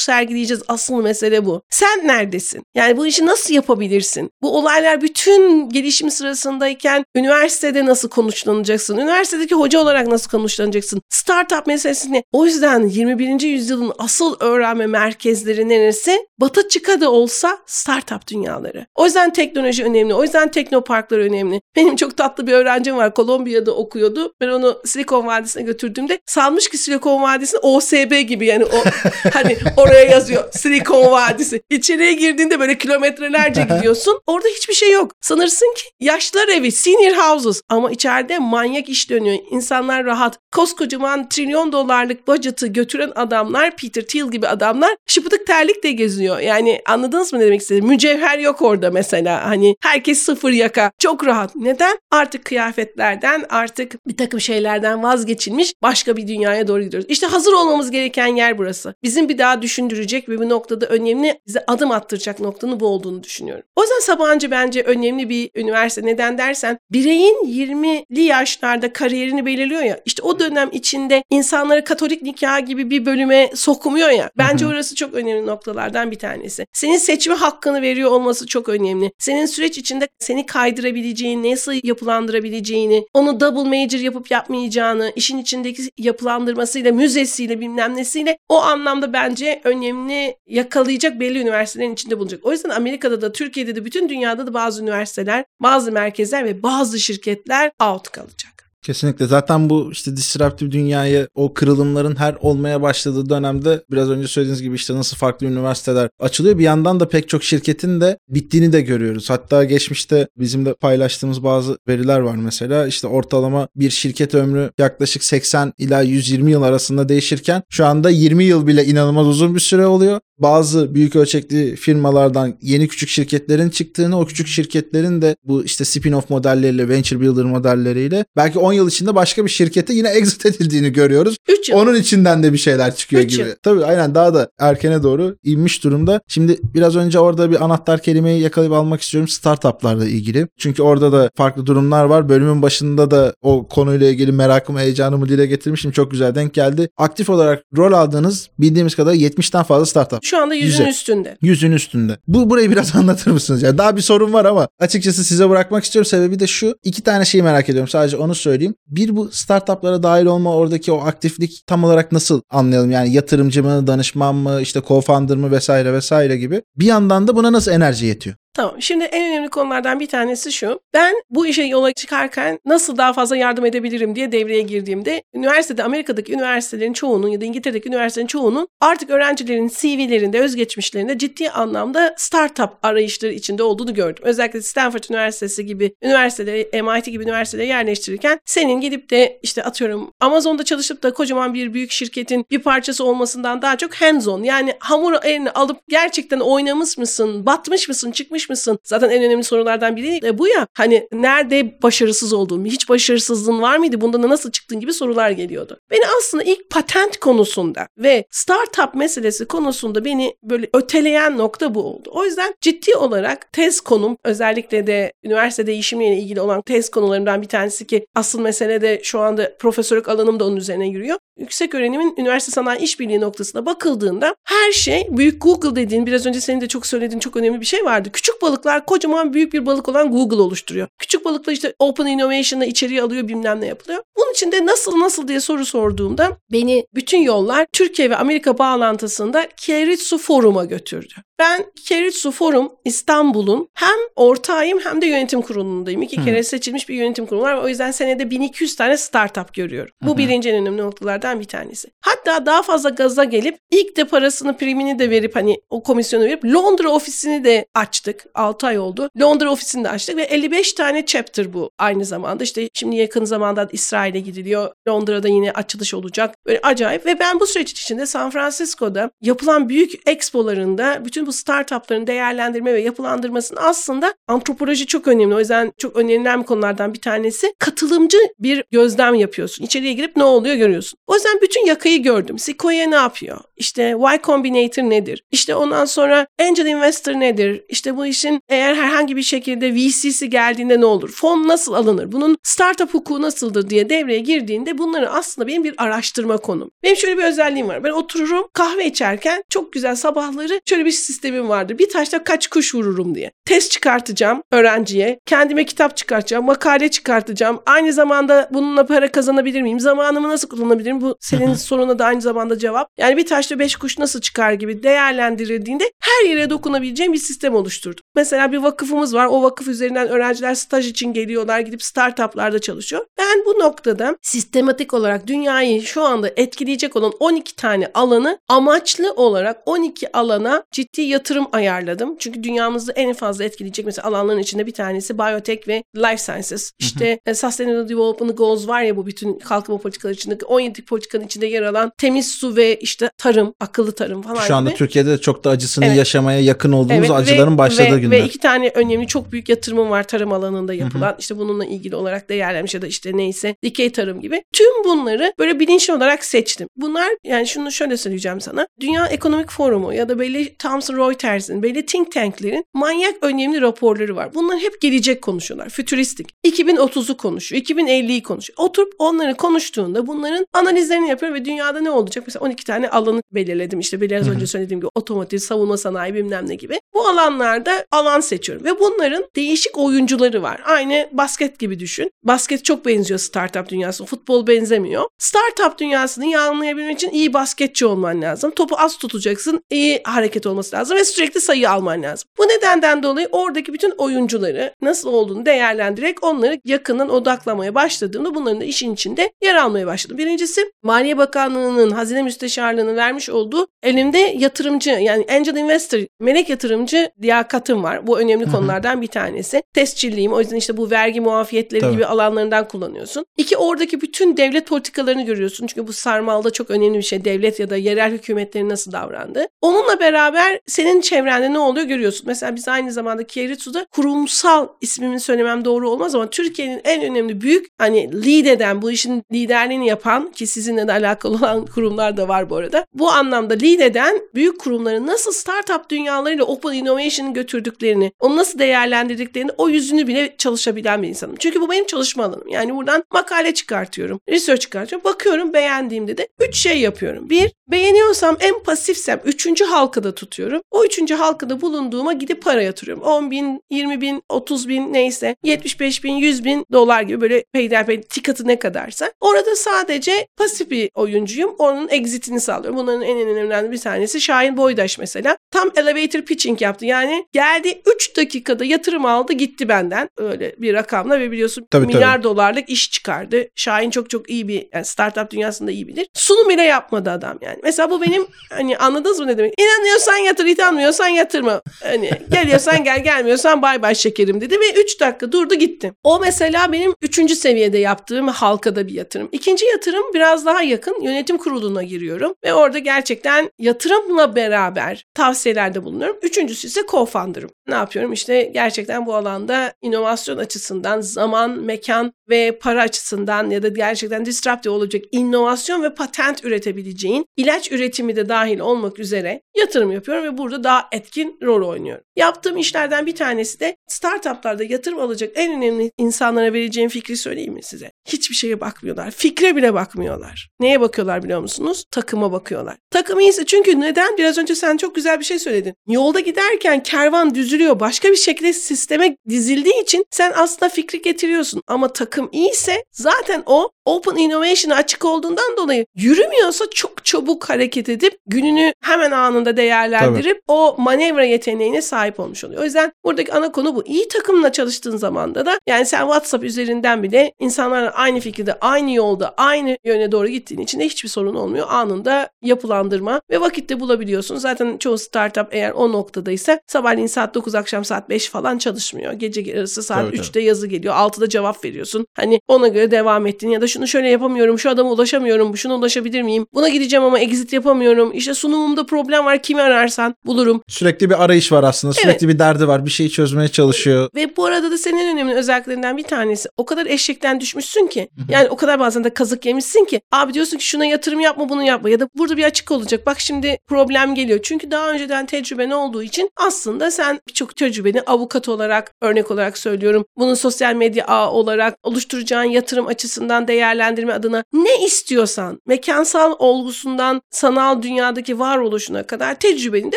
sergileyeceğiz, asıl mesele bu. Sen neredesin? Yani bu işi nasıl yapabilirsin? Bu olaylar bütün gelişim sırasındayken üniversitede nasıl konuşlanacaksın? Üniversitedeki hoca olarak nasıl konuşlanacaksın? Startup meselesini. O yüzden 21. yüzyılın asıl öğrenme merkezleri neresi? Batı çıka da olsa startup dünyaları. O yüzden teknoloji önemli. O yüzden teknoparklar önemli. Benim çok tatlı bir öğrencim var. Kolombiya'da okuyordu. Ben onu Silikon Vadisi'ne götürdüğümde sanmış ki Silikon Vadisi'nin OSB gibi, yani o hani oraya yazıyor Silikon Vadisi. İçeriye girdiğinde böyle kilometrelerce gidiyorsun. Orada hiçbir şey yok. Sanırsın ki yaşlılar evi, senior houses, ama içeride manyak iş dönüyor. İnsanlar rahat. Koskocaman trilyon dolarlık budget'ı götüren adamlar, Peter Thiel gibi adamlar şıpıdık terlikle geziyor. Yani anladınız mı ne demek istediğimi? Mücevher yok orada mesela. Hani herkes sıfır yaka. Çok rahat. Neden? Artık kıyafetlerden, artık bir takım şeylerden vazgeçilmiş başka bir dünyaya doğru gidiyoruz. İşte hazır olmamız gereken yer burası. Bizim bir daha düşündürecek ve bu noktada önemli, bize adım attıracak noktanın bu olduğunu düşünüyorum. O yüzden Sabancı bence önemli bir üniversite. Neden dersen, bireyin 20'li yaşlarda kariyerini belirliyor ya, işte o dönem içinde insanları Katolik nikahı gibi bir bölüme sokmuyor ya. Bence orası çok önemli noktalardan bir tanesi. Senin seçme hakkını veriyor olması çok önemli. Senin süreç içinde seni kaydırabileceğini, nasıl yapılandırabileceğini, onu double major yapıp yapmayacağını, işin içindeki yapılandırmasıyla, müzesiyle, bilmem nesiyle, o anlamda bence önemli, yakalayacak, belli üniversitelerin içinde bulunacak. O yüzden Amerika'da da, Türkiye'de de, bütün dünyada da bazı üniversiteler, bazı merkezler ve bazı şirketler out kalacak. Kesinlikle. Zaten bu işte disruptive dünyayı, o kırılımların her olmaya başladığı dönemde biraz önce söylediğiniz gibi işte nasıl farklı üniversiteler açılıyor. Bir yandan da pek çok şirketin de bittiğini de görüyoruz. Hatta geçmişte bizim de paylaştığımız bazı veriler var mesela. İşte ortalama bir şirket ömrü yaklaşık 80 ila 120 yıl arasında değişirken şu anda 20 yıl bile inanılmaz uzun bir süre oluyor. Bazı büyük ölçekli firmalardan yeni küçük şirketlerin çıktığını, o küçük şirketlerin de bu işte spin-off modelleriyle, venture builder modelleriyle belki 10 yıl içinde başka bir şirkete yine exit edildiğini görüyoruz. Onun içinden de bir şeyler çıkıyor gibi. Tabii aynen, daha da erkene doğru inmiş durumda. Şimdi biraz önce orada bir anahtar kelimeyi yakalayıp almak istiyorum, startuplarla ilgili. Çünkü orada da farklı durumlar var. Bölümün başında da o konuyla ilgili merakımı, heyecanımı dile getirmişim. Çok güzel denk geldi. Aktif olarak rol aldığınız, bildiğimiz kadar 70'ten fazla startup. Şu anda 100'ün üstünde. 100'ün üstünde. Burayı biraz anlatır mısınız? Yani daha bir sorun var ama açıkçası size bırakmak istiyorum. Sebebi de şu. 2 tane şeyi merak ediyorum. Sadece onu söyleyeyim. Bir, bu startuplara dahil olma, oradaki o aktiflik tam olarak nasıl anlayalım? Yani yatırımcı mı, danışman mı, işte co-founder mı vesaire vesaire gibi. Bir yandan da buna nasıl enerji yetiyor? Tamam. Şimdi en önemli konulardan bir tanesi şu. Ben bu işe yola çıkarken nasıl daha fazla yardım edebilirim diye devreye girdiğimde, üniversitede, Amerika'daki üniversitelerin çoğunun ya da İngiltere'deki üniversitelerin çoğunun artık öğrencilerin CV'lerinde, özgeçmişlerinde ciddi anlamda startup arayışları içinde olduğunu gördüm. Özellikle Stanford Üniversitesi gibi üniversiteleri, MIT gibi üniversiteleri yerleştirirken senin gidip de işte atıyorum Amazon'da çalışıp da kocaman bir büyük şirketin bir parçası olmasından daha çok hands-on, yani hamuru eline alıp gerçekten oynamış mısın, batmış mısın, çıkmış mısın? Zaten en önemli sorulardan biri de bu ya. Hani nerede başarısız olduğum, hiç başarısızlığın var mıydı? Bundan nasıl çıktın gibi sorular geliyordu. Beni aslında ilk patent konusunda ve startup meselesi konusunda beni böyle öteleyen nokta bu oldu. O yüzden ciddi olarak tez konum, özellikle de üniversite değişimiyle ilgili olan tez konularımdan bir tanesi ki asıl mesele de şu anda profesörlük alanım da onun üzerine yürüyor. Yüksek öğrenimin üniversite sanayi işbirliği noktasına bakıldığında her şey büyük Google dediğin, biraz önce senin de çok söylediğin çok önemli bir şey vardı. Küçük balıklar kocaman büyük bir balık olan Google oluşturuyor. Küçük balıklar işte Open Innovation'ı içeriye alıyor, bilmem ne yapılıyor. Bunun için de nasıl diye soru sorduğumda beni bütün yollar Türkiye ve Amerika bağlantısında Keiretsu Forum'a götürdü. Ben Keiretsu Forum İstanbul'un hem ortağıyım hem de yönetim kurulundayım. 2 kere seçilmiş bir yönetim kurulu var. O yüzden senede 1200 tane startup görüyorum. Bu birinci en önemli noktalardan bir tanesi. Hatta daha fazla gaza gelip ilk de parasını, primini de verip, hani o komisyonu verip Londra ofisini de açtık. 6 ay oldu. Londra ofisini de açtık ve 55 tane chapter bu aynı zamanda. İşte şimdi yakın zamanda İsrail'e gidiliyor. Londra'da yine açılış olacak. Böyle acayip. Ve ben bu süreç içinde San Francisco'da yapılan büyük expolarında bütün bu startupların değerlendirme ve yapılandırmasının aslında antropoloji çok önemli. O yüzden çok önemli konulardan bir tanesi. Katılımcı bir gözlem yapıyorsun. İçeriye girip ne oluyor görüyorsun. O yüzden bütün yakayı gördüm. Sequoia ne yapıyor? İşte Y Combinator nedir? İşte ondan sonra Angel Investor nedir? İşte bu işin eğer herhangi bir şekilde VC'si geldiğinde ne olur? Fon nasıl alınır? Bunun startup hukuku nasıldır diye devreye girdiğinde bunları aslında benim bir araştırma konum. Benim şöyle bir özelliğim var. Ben otururum kahve içerken çok güzel sabahları şöyle bir sistemim vardır. Bir taşla kaç kuş vururum diye. Test çıkartacağım öğrenciye. Kendime kitap çıkartacağım. Makale çıkartacağım. Aynı zamanda bununla para kazanabilir miyim? Zamanımı nasıl kullanabilirim? Bu senin soruna da aynı zamanda cevap. Yani bir taşla beş kuş nasıl çıkar gibi değerlendirildiğinde her yere dokunabileceğim bir sistem oluşturdum. Mesela bir vakıfımız var. O vakıf üzerinden öğrenciler staj için geliyorlar. Gidip startuplarda çalışıyor. Ben bu noktada sistematik olarak dünyayı şu anda etkileyecek olan 12 tane alanı amaçlı olarak 12 alana ciddi yatırım ayarladım. Çünkü dünyamızı en fazla etkileyecek mesela alanların içinde bir tanesi biyotek ve life sciences. İşte Sustainable Development Goals var ya, bu bütün kalkınma politikaları içindeki 17 politikanın içinde yer alan temiz su ve işte tarım, akıllı tarım falan gibi. Şu anda gibi. Türkiye'de çok da acısını yaşamaya yakın olduğumuz acıların başladığı günler. Ve 2 tane önemli çok büyük yatırımım var tarım alanında yapılan. İşte bununla ilgili olarak değerlenmiş ya da işte neyse dikey tarım gibi. Tüm bunları böyle bilinçli olarak seçtim. Bunlar yani şunu şöyle söyleyeceğim sana. Dünya Ekonomik Forumu ya da belli Thomson Reuters'in, belli think tanklerin manyak önemli raporları var. Bunlar hep gelecek konuşuyorlar. Fütüristik. 2030'u konuşuyor. 2050'yi konuşuyor. Oturup onları konuştuğunda bunların analizlerini yapıyor ve dünyada ne olacak? Mesela 12 tane alanı belirledim. İşte biraz önce söylediğim gibi otomotiv, savunma sanayi bilmem ne gibi. Bu alanlarda alan seçiyorum. Ve bunların değişik oyuncuları var. Aynı basket gibi düşün. Basket çok benziyor startup dünyasına. Futbol benzemiyor. Startup dünyasını iyi anlayabilmek için iyi basketçi olman lazım. Topu az tutacaksın. İyi hareket olması lazım ve sürekli sayı alman lazım. Bu nedenden dolayı oradaki bütün oyuncuları nasıl olduğunu değerlendirerek onları yakından odaklamaya başladığımda bunların da işin içinde yer almaya başladım. Birincisi Maliye Bakanlığı'nın, Hazine Müsteşarlığı'nın vermiş olduğu elimde yatırımcı yani angel investor, melek yatırımcı liyakatım var. Bu önemli konulardan bir tanesi. Tescilliyim. O yüzden işte bu vergi muafiyetleri gibi alanlarından kullanıyorsun. 2, oradaki bütün devlet politikalarını görüyorsun. Çünkü bu sarmalda çok önemli bir şey. Devlet ya da yerel hükümetleri nasıl davrandı. Onunla beraber senin çevrende ne oluyor görüyorsun. Mesela biz aynı zamanda Keiretsu'da kurumsal, ismini söylemem doğru olmaz ama Türkiye'nin en önemli büyük hani lead eden, bu işin liderliğini yapan ki sizinle de alakalı olan kurumlar da var bu arada. Bu anlamda lead eden büyük kurumların nasıl startup dünyalarıyla open innovation'ı götürdüklerini, onu nasıl değerlendirdiklerini, o yüzünü bile çalışabilen bir insanım. Çünkü bu benim çalışma alanım. Yani buradan makale çıkartıyorum, research çıkartıyorum. Bakıyorum beğendiğimde de 3 şey yapıyorum. 1, beğeniyorsam, en pasifsem 3. halkada tutuyorum. O 3. halkada bulunduğuma gidip para yatırıyorum. 10.000, 20.000, 30.000 neyse, 75.000, 100.000 dolar gibi böyle peyderpey tikatı ne kadarsa. Orada sadece pasif bir oyuncuyum. Onun exit'ini sağlıyorum. Bunların en önemli bir tanesi Şahin Boydaş mesela. Tam elevator pitching yaptı. Yani geldi 3 dakikada yatırım aldı gitti benden. Öyle bir rakamla ve biliyorsun milyar dolarlık iş çıkardı. Şahin çok iyi bir yani startup dünyasında iyi bilir. Sunum bile yapmadı adam yani. Mesela bu benim hani anladınız mı ne demek? İnanıyorsan yatır, inanmıyorsan yatırma. Hani geliyorsan gel, gelmiyorsan bay bay şekerim dedi ve 3 dakika durdu gitti. O mesela benim 3. seviyede yaptığım halkada bir yatırım. 2. yatırım biraz daha yakın yönetim kuruluna giriyorum ve orada gerçekten yatırımla beraber tavsiyelerde bulunuyorum. 3.'sü ise co-founder'ım. Ne yapıyorum? İşte gerçekten bu alanda inovasyon açısından, zaman, mekan ve para açısından ya da gerçekten disruptive olacak inovasyon ve patent üretebileceğin, ilaç üretimi de dahil olmak üzere yatırım yapıyorum ve burada daha etkin rol oynuyorum. Yaptığım işlerden bir tanesi de startuplarda yatırım alacak en önemli insanlara vereceğim fikri söyleyeyim mi size? Hiçbir şeye bakmıyorlar. Fikre bile bakmıyorlar. Neye bakıyorlar biliyor musunuz? Takıma bakıyorlar. Takım iyiyse, çünkü neden? Biraz önce sen çok güzel bir şey söyledin. Yolda giderken kervan düzülüyor. Başka bir şekilde sisteme dizildiği için sen aslında fikri getiriyorsun. Ama takım iyiyse zaten o open innovation'a açık olduğundan dolayı yürümüyorsa çok çabuk hareket edip gününü hemen anında değerlendirip o manevra yeteneğine sahip olmuş oluyor. O yüzden buradaki ana konu bu. İyi takımla çalıştığın zamanda da yani sen WhatsApp üzerinden bile insanlarla aynı fikirde, aynı yolda, aynı yöne doğru gittiğin için de hiçbir sorun olmuyor. Anında yapılandırma ve vakitte bulabiliyorsun. Zaten çoğu startup eğer o noktadaysa sabahleyin saat 9, akşam saat 5 falan çalışmıyor. Gece arası saat 3'te yazı geliyor. 6'da cevap veriyorsun. Hani ona göre devam ettin ya da şunu şöyle yapamıyorum, şu adama ulaşamıyorum, şuna ulaşabilir miyim? Buna gideceğim ama exit yapamıyorum. İşte sunumumda problem var, kimi ararsan bulurum. Sürekli bir arayış var aslında. Sürekli bir derdi var. Bir şeyi çözmeye çalışıyor. Ve bu arada da senin en önemli özelliklerinden bir tanesi. O kadar eşekten düşmüşsün ki. Yani o kadar bazen de kazık yemişsin ki. Abi diyorsun ki şuna yatırım yapma, bunu yapma. Ya da burada bir açık olacak. Bak şimdi problem geliyor. Çünkü daha önceden tecrüben olduğu için aslında sen birçok tecrübeni avukat olarak, örnek olarak söylüyorum, bunun sosyal medya ağı olarak oluşturacağın yatırım açısından değerlendirme adına ne istiyorsan, mekansal olgusundan sanal dünyadaki varoluşuna kadar tecrübeni de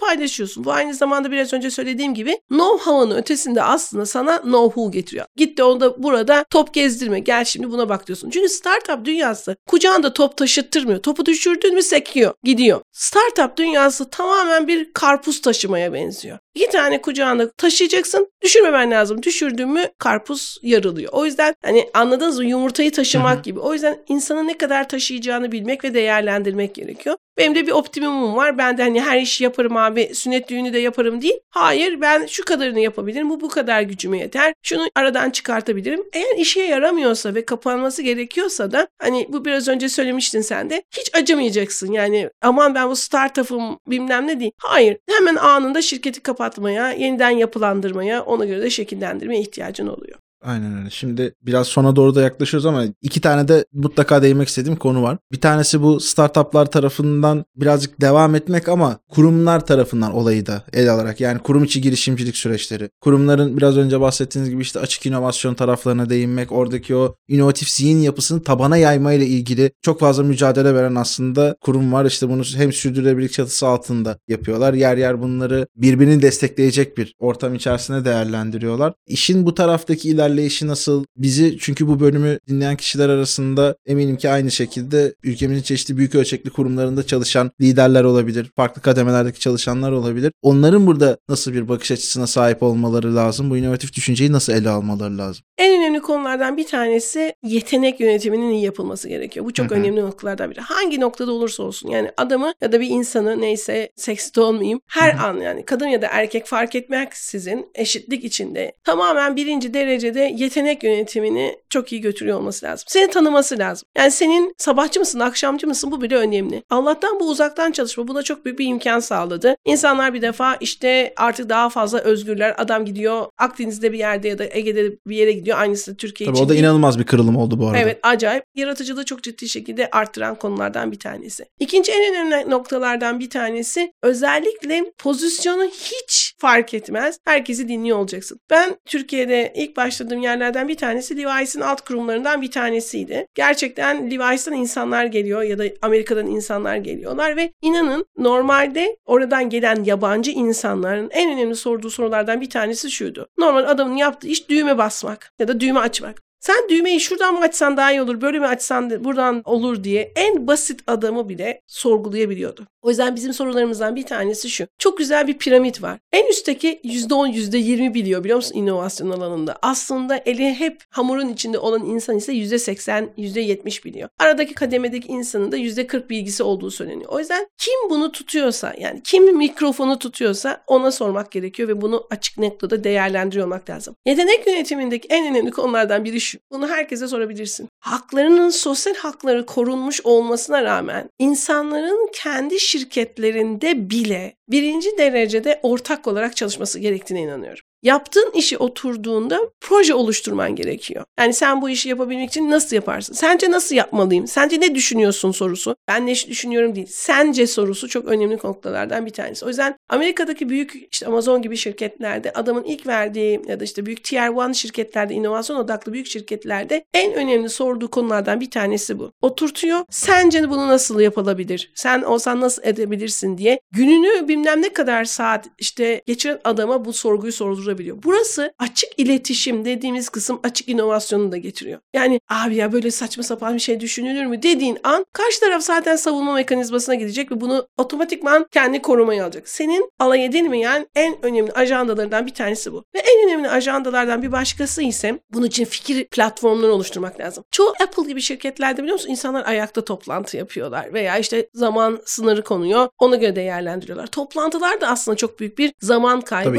paylaşıyorsun. Bu aynı zamanda biraz önce söylediğim gibi know-how'ın ötesinde aslında sana know-who getiriyor. Git de onda burada top gezdirme. Gel şimdi buna bak diyorsun. Çünkü startup dünyası kucağında top taşıttırmıyor. Topu düşürdün mü sekiyor, gidiyor. Startup dünyası tamamen bir karpuz taşımaya benziyor. 2 tane kucağında taşıyacaksın, düşürmemen lazım. Düşürdün mü karpuz yarılıyor. O yüzden hani anladınız mı, yumurtayı taşımak gibi. O yüzden insanın ne kadar taşıyacağını bilmek ve değerlendirmek gerekiyor. Benim de bir optimumum var. Ben de hani her işi yaparım abi, sünnet düğünü de yaparım değil. Hayır, ben şu kadarını yapabilirim. Bu kadar gücüme yeter. Şunu aradan çıkartabilirim. Eğer işe yaramıyorsa ve kapanması gerekiyorsa da hani bu biraz önce söylemiştin sen de, hiç acımayacaksın. Yani aman ben bu startup'ım bilmem ne değil. Hayır. Hemen anında şirketi kapatmaya, yeniden yapılandırmaya, ona göre de şekillendirmeye ihtiyacın oluyor. Aynen öyle. Şimdi biraz sona doğru da yaklaşıyoruz ama 2 tane de mutlaka değinmek istediğim konu var. Bir tanesi bu startuplar tarafından birazcık devam etmek ama kurumlar tarafından olayı da ele alarak, yani kurum içi girişimcilik süreçleri. Kurumların biraz önce bahsettiğiniz gibi işte açık inovasyon taraflarına değinmek, oradaki o inovatif zihin yapısını tabana yayma ile ilgili çok fazla mücadele veren aslında kurum var. İşte bunu hem sürdürülebilirlik çatısı altında yapıyorlar. Yer yer bunları birbirini destekleyecek bir ortam içerisinde değerlendiriyorlar. İşin bu taraftaki ilerleyişi nasıl? Bizi, çünkü bu bölümü dinleyen kişiler arasında eminim ki aynı şekilde ülkemizin çeşitli büyük ölçekli kurumlarında çalışan liderler olabilir. Farklı kademelerdeki çalışanlar olabilir. Onların burada nasıl bir bakış açısına sahip olmaları lazım? Bu inovatif düşünceyi nasıl ele almaları lazım? En önemli konulardan bir tanesi yetenek yönetiminin iyi yapılması gerekiyor. Bu çok önemli noktalardan biri. Hangi noktada olursa olsun, yani adamı ya da bir insanı, neyse seksist olmayayım, her an yani kadın ya da erkek fark etmeksizin eşitlik içinde tamamen birinci derecede yetenek yönetimini çok iyi götürüyor olması lazım. Seni tanıması lazım. Yani senin sabahçı mısın, akşamcı mısın, bu bile önemli. Allah'tan bu uzaktan çalışma buna çok büyük bir imkan sağladı. İnsanlar bir defa işte artık daha fazla özgürler. Adam gidiyor Akdeniz'de bir yerde ya da Ege'de bir yere gidiyor. Aynısı Türkiye için. Tabii o da inanılmaz bir kırılım oldu bu arada. Evet, acayip. Yaratıcılığı çok ciddi şekilde arttıran konulardan bir tanesi. İkinci en önemli noktalardan bir tanesi, özellikle pozisyonu hiç fark etmez, herkesi dinliyor olacaksın. Ben Türkiye'de ilk başta yerlerden bir tanesi Levi's'in alt kurumlarından bir tanesiydi. Gerçekten Levi's'ten insanlar geliyor ya da Amerika'dan insanlar geliyorlar ve inanın normalde oradan gelen yabancı insanların en önemli sorduğu sorulardan bir tanesi şuydu. Normal adamın yaptığı iş düğme basmak ya da düğme açmak. Sen düğmeyi şuradan mı açsan daha iyi olur, böyle mi açsan buradan olur diye en basit adamı bile sorgulayabiliyordu. O yüzden bizim sorularımızdan bir tanesi şu. Çok güzel bir piramit var. En üstteki %10, %20 biliyor musun inovasyon alanında? Aslında eli hep hamurun içinde olan insan ise %80, %70 biliyor. Aradaki kademedeki insanın da %40 bilgisi olduğu söyleniyor. O yüzden kim bunu tutuyorsa, yani kim mikrofonu tutuyorsa ona sormak gerekiyor ve bunu açık noktada değerlendiriyor olmak lazım. Yetenek yönetimindeki en önemli konulardan biri şu. Bunu herkese sorabilirsin. Haklarının, sosyal hakları korunmuş olmasına rağmen insanların kendi şirketlerinde bile birinci derecede ortak olarak çalışması gerektiğine inanıyorum. Yaptığın işi oturduğunda proje oluşturman gerekiyor. Yani sen bu işi yapabilmek için nasıl yaparsın? Sence nasıl yapmalıyım? Sence ne düşünüyorsun sorusu. Ben ne düşünüyorum değil. Sence sorusu çok önemli noktalardan bir tanesi. O yüzden Amerika'daki büyük işte Amazon gibi şirketlerde adamın ilk verdiği ya da işte büyük Tier 1 şirketlerde, inovasyon odaklı büyük şirketlerde en önemli sorduğu konulardan bir tanesi bu. Oturtuyor. Sence bunu nasıl yapılabilir? Sen olsan nasıl edebilirsin diye gününü bilmem ne kadar saat işte geçiren adama bu sorguyu sorduruyor. Burası açık iletişim dediğimiz kısım açık inovasyonu da getiriyor. Yani abi ya böyle saçma sapan bir şey düşünülür mü dediğin an karşı taraf zaten savunma mekanizmasına gidecek ve bunu otomatikman kendi korumaya alacak. Senin alay edilmeyen en önemli ajandalarından bir tanesi bu. Ve en önemli ajandalardan bir başkası ise bunun için fikir platformları oluşturmak lazım. Çoğu Apple gibi şirketlerde biliyor musun insanlar ayakta toplantı yapıyorlar veya işte zaman sınırı konuyor, ona göre değerlendiriyorlar. Toplantılar da aslında çok büyük bir zaman kaybı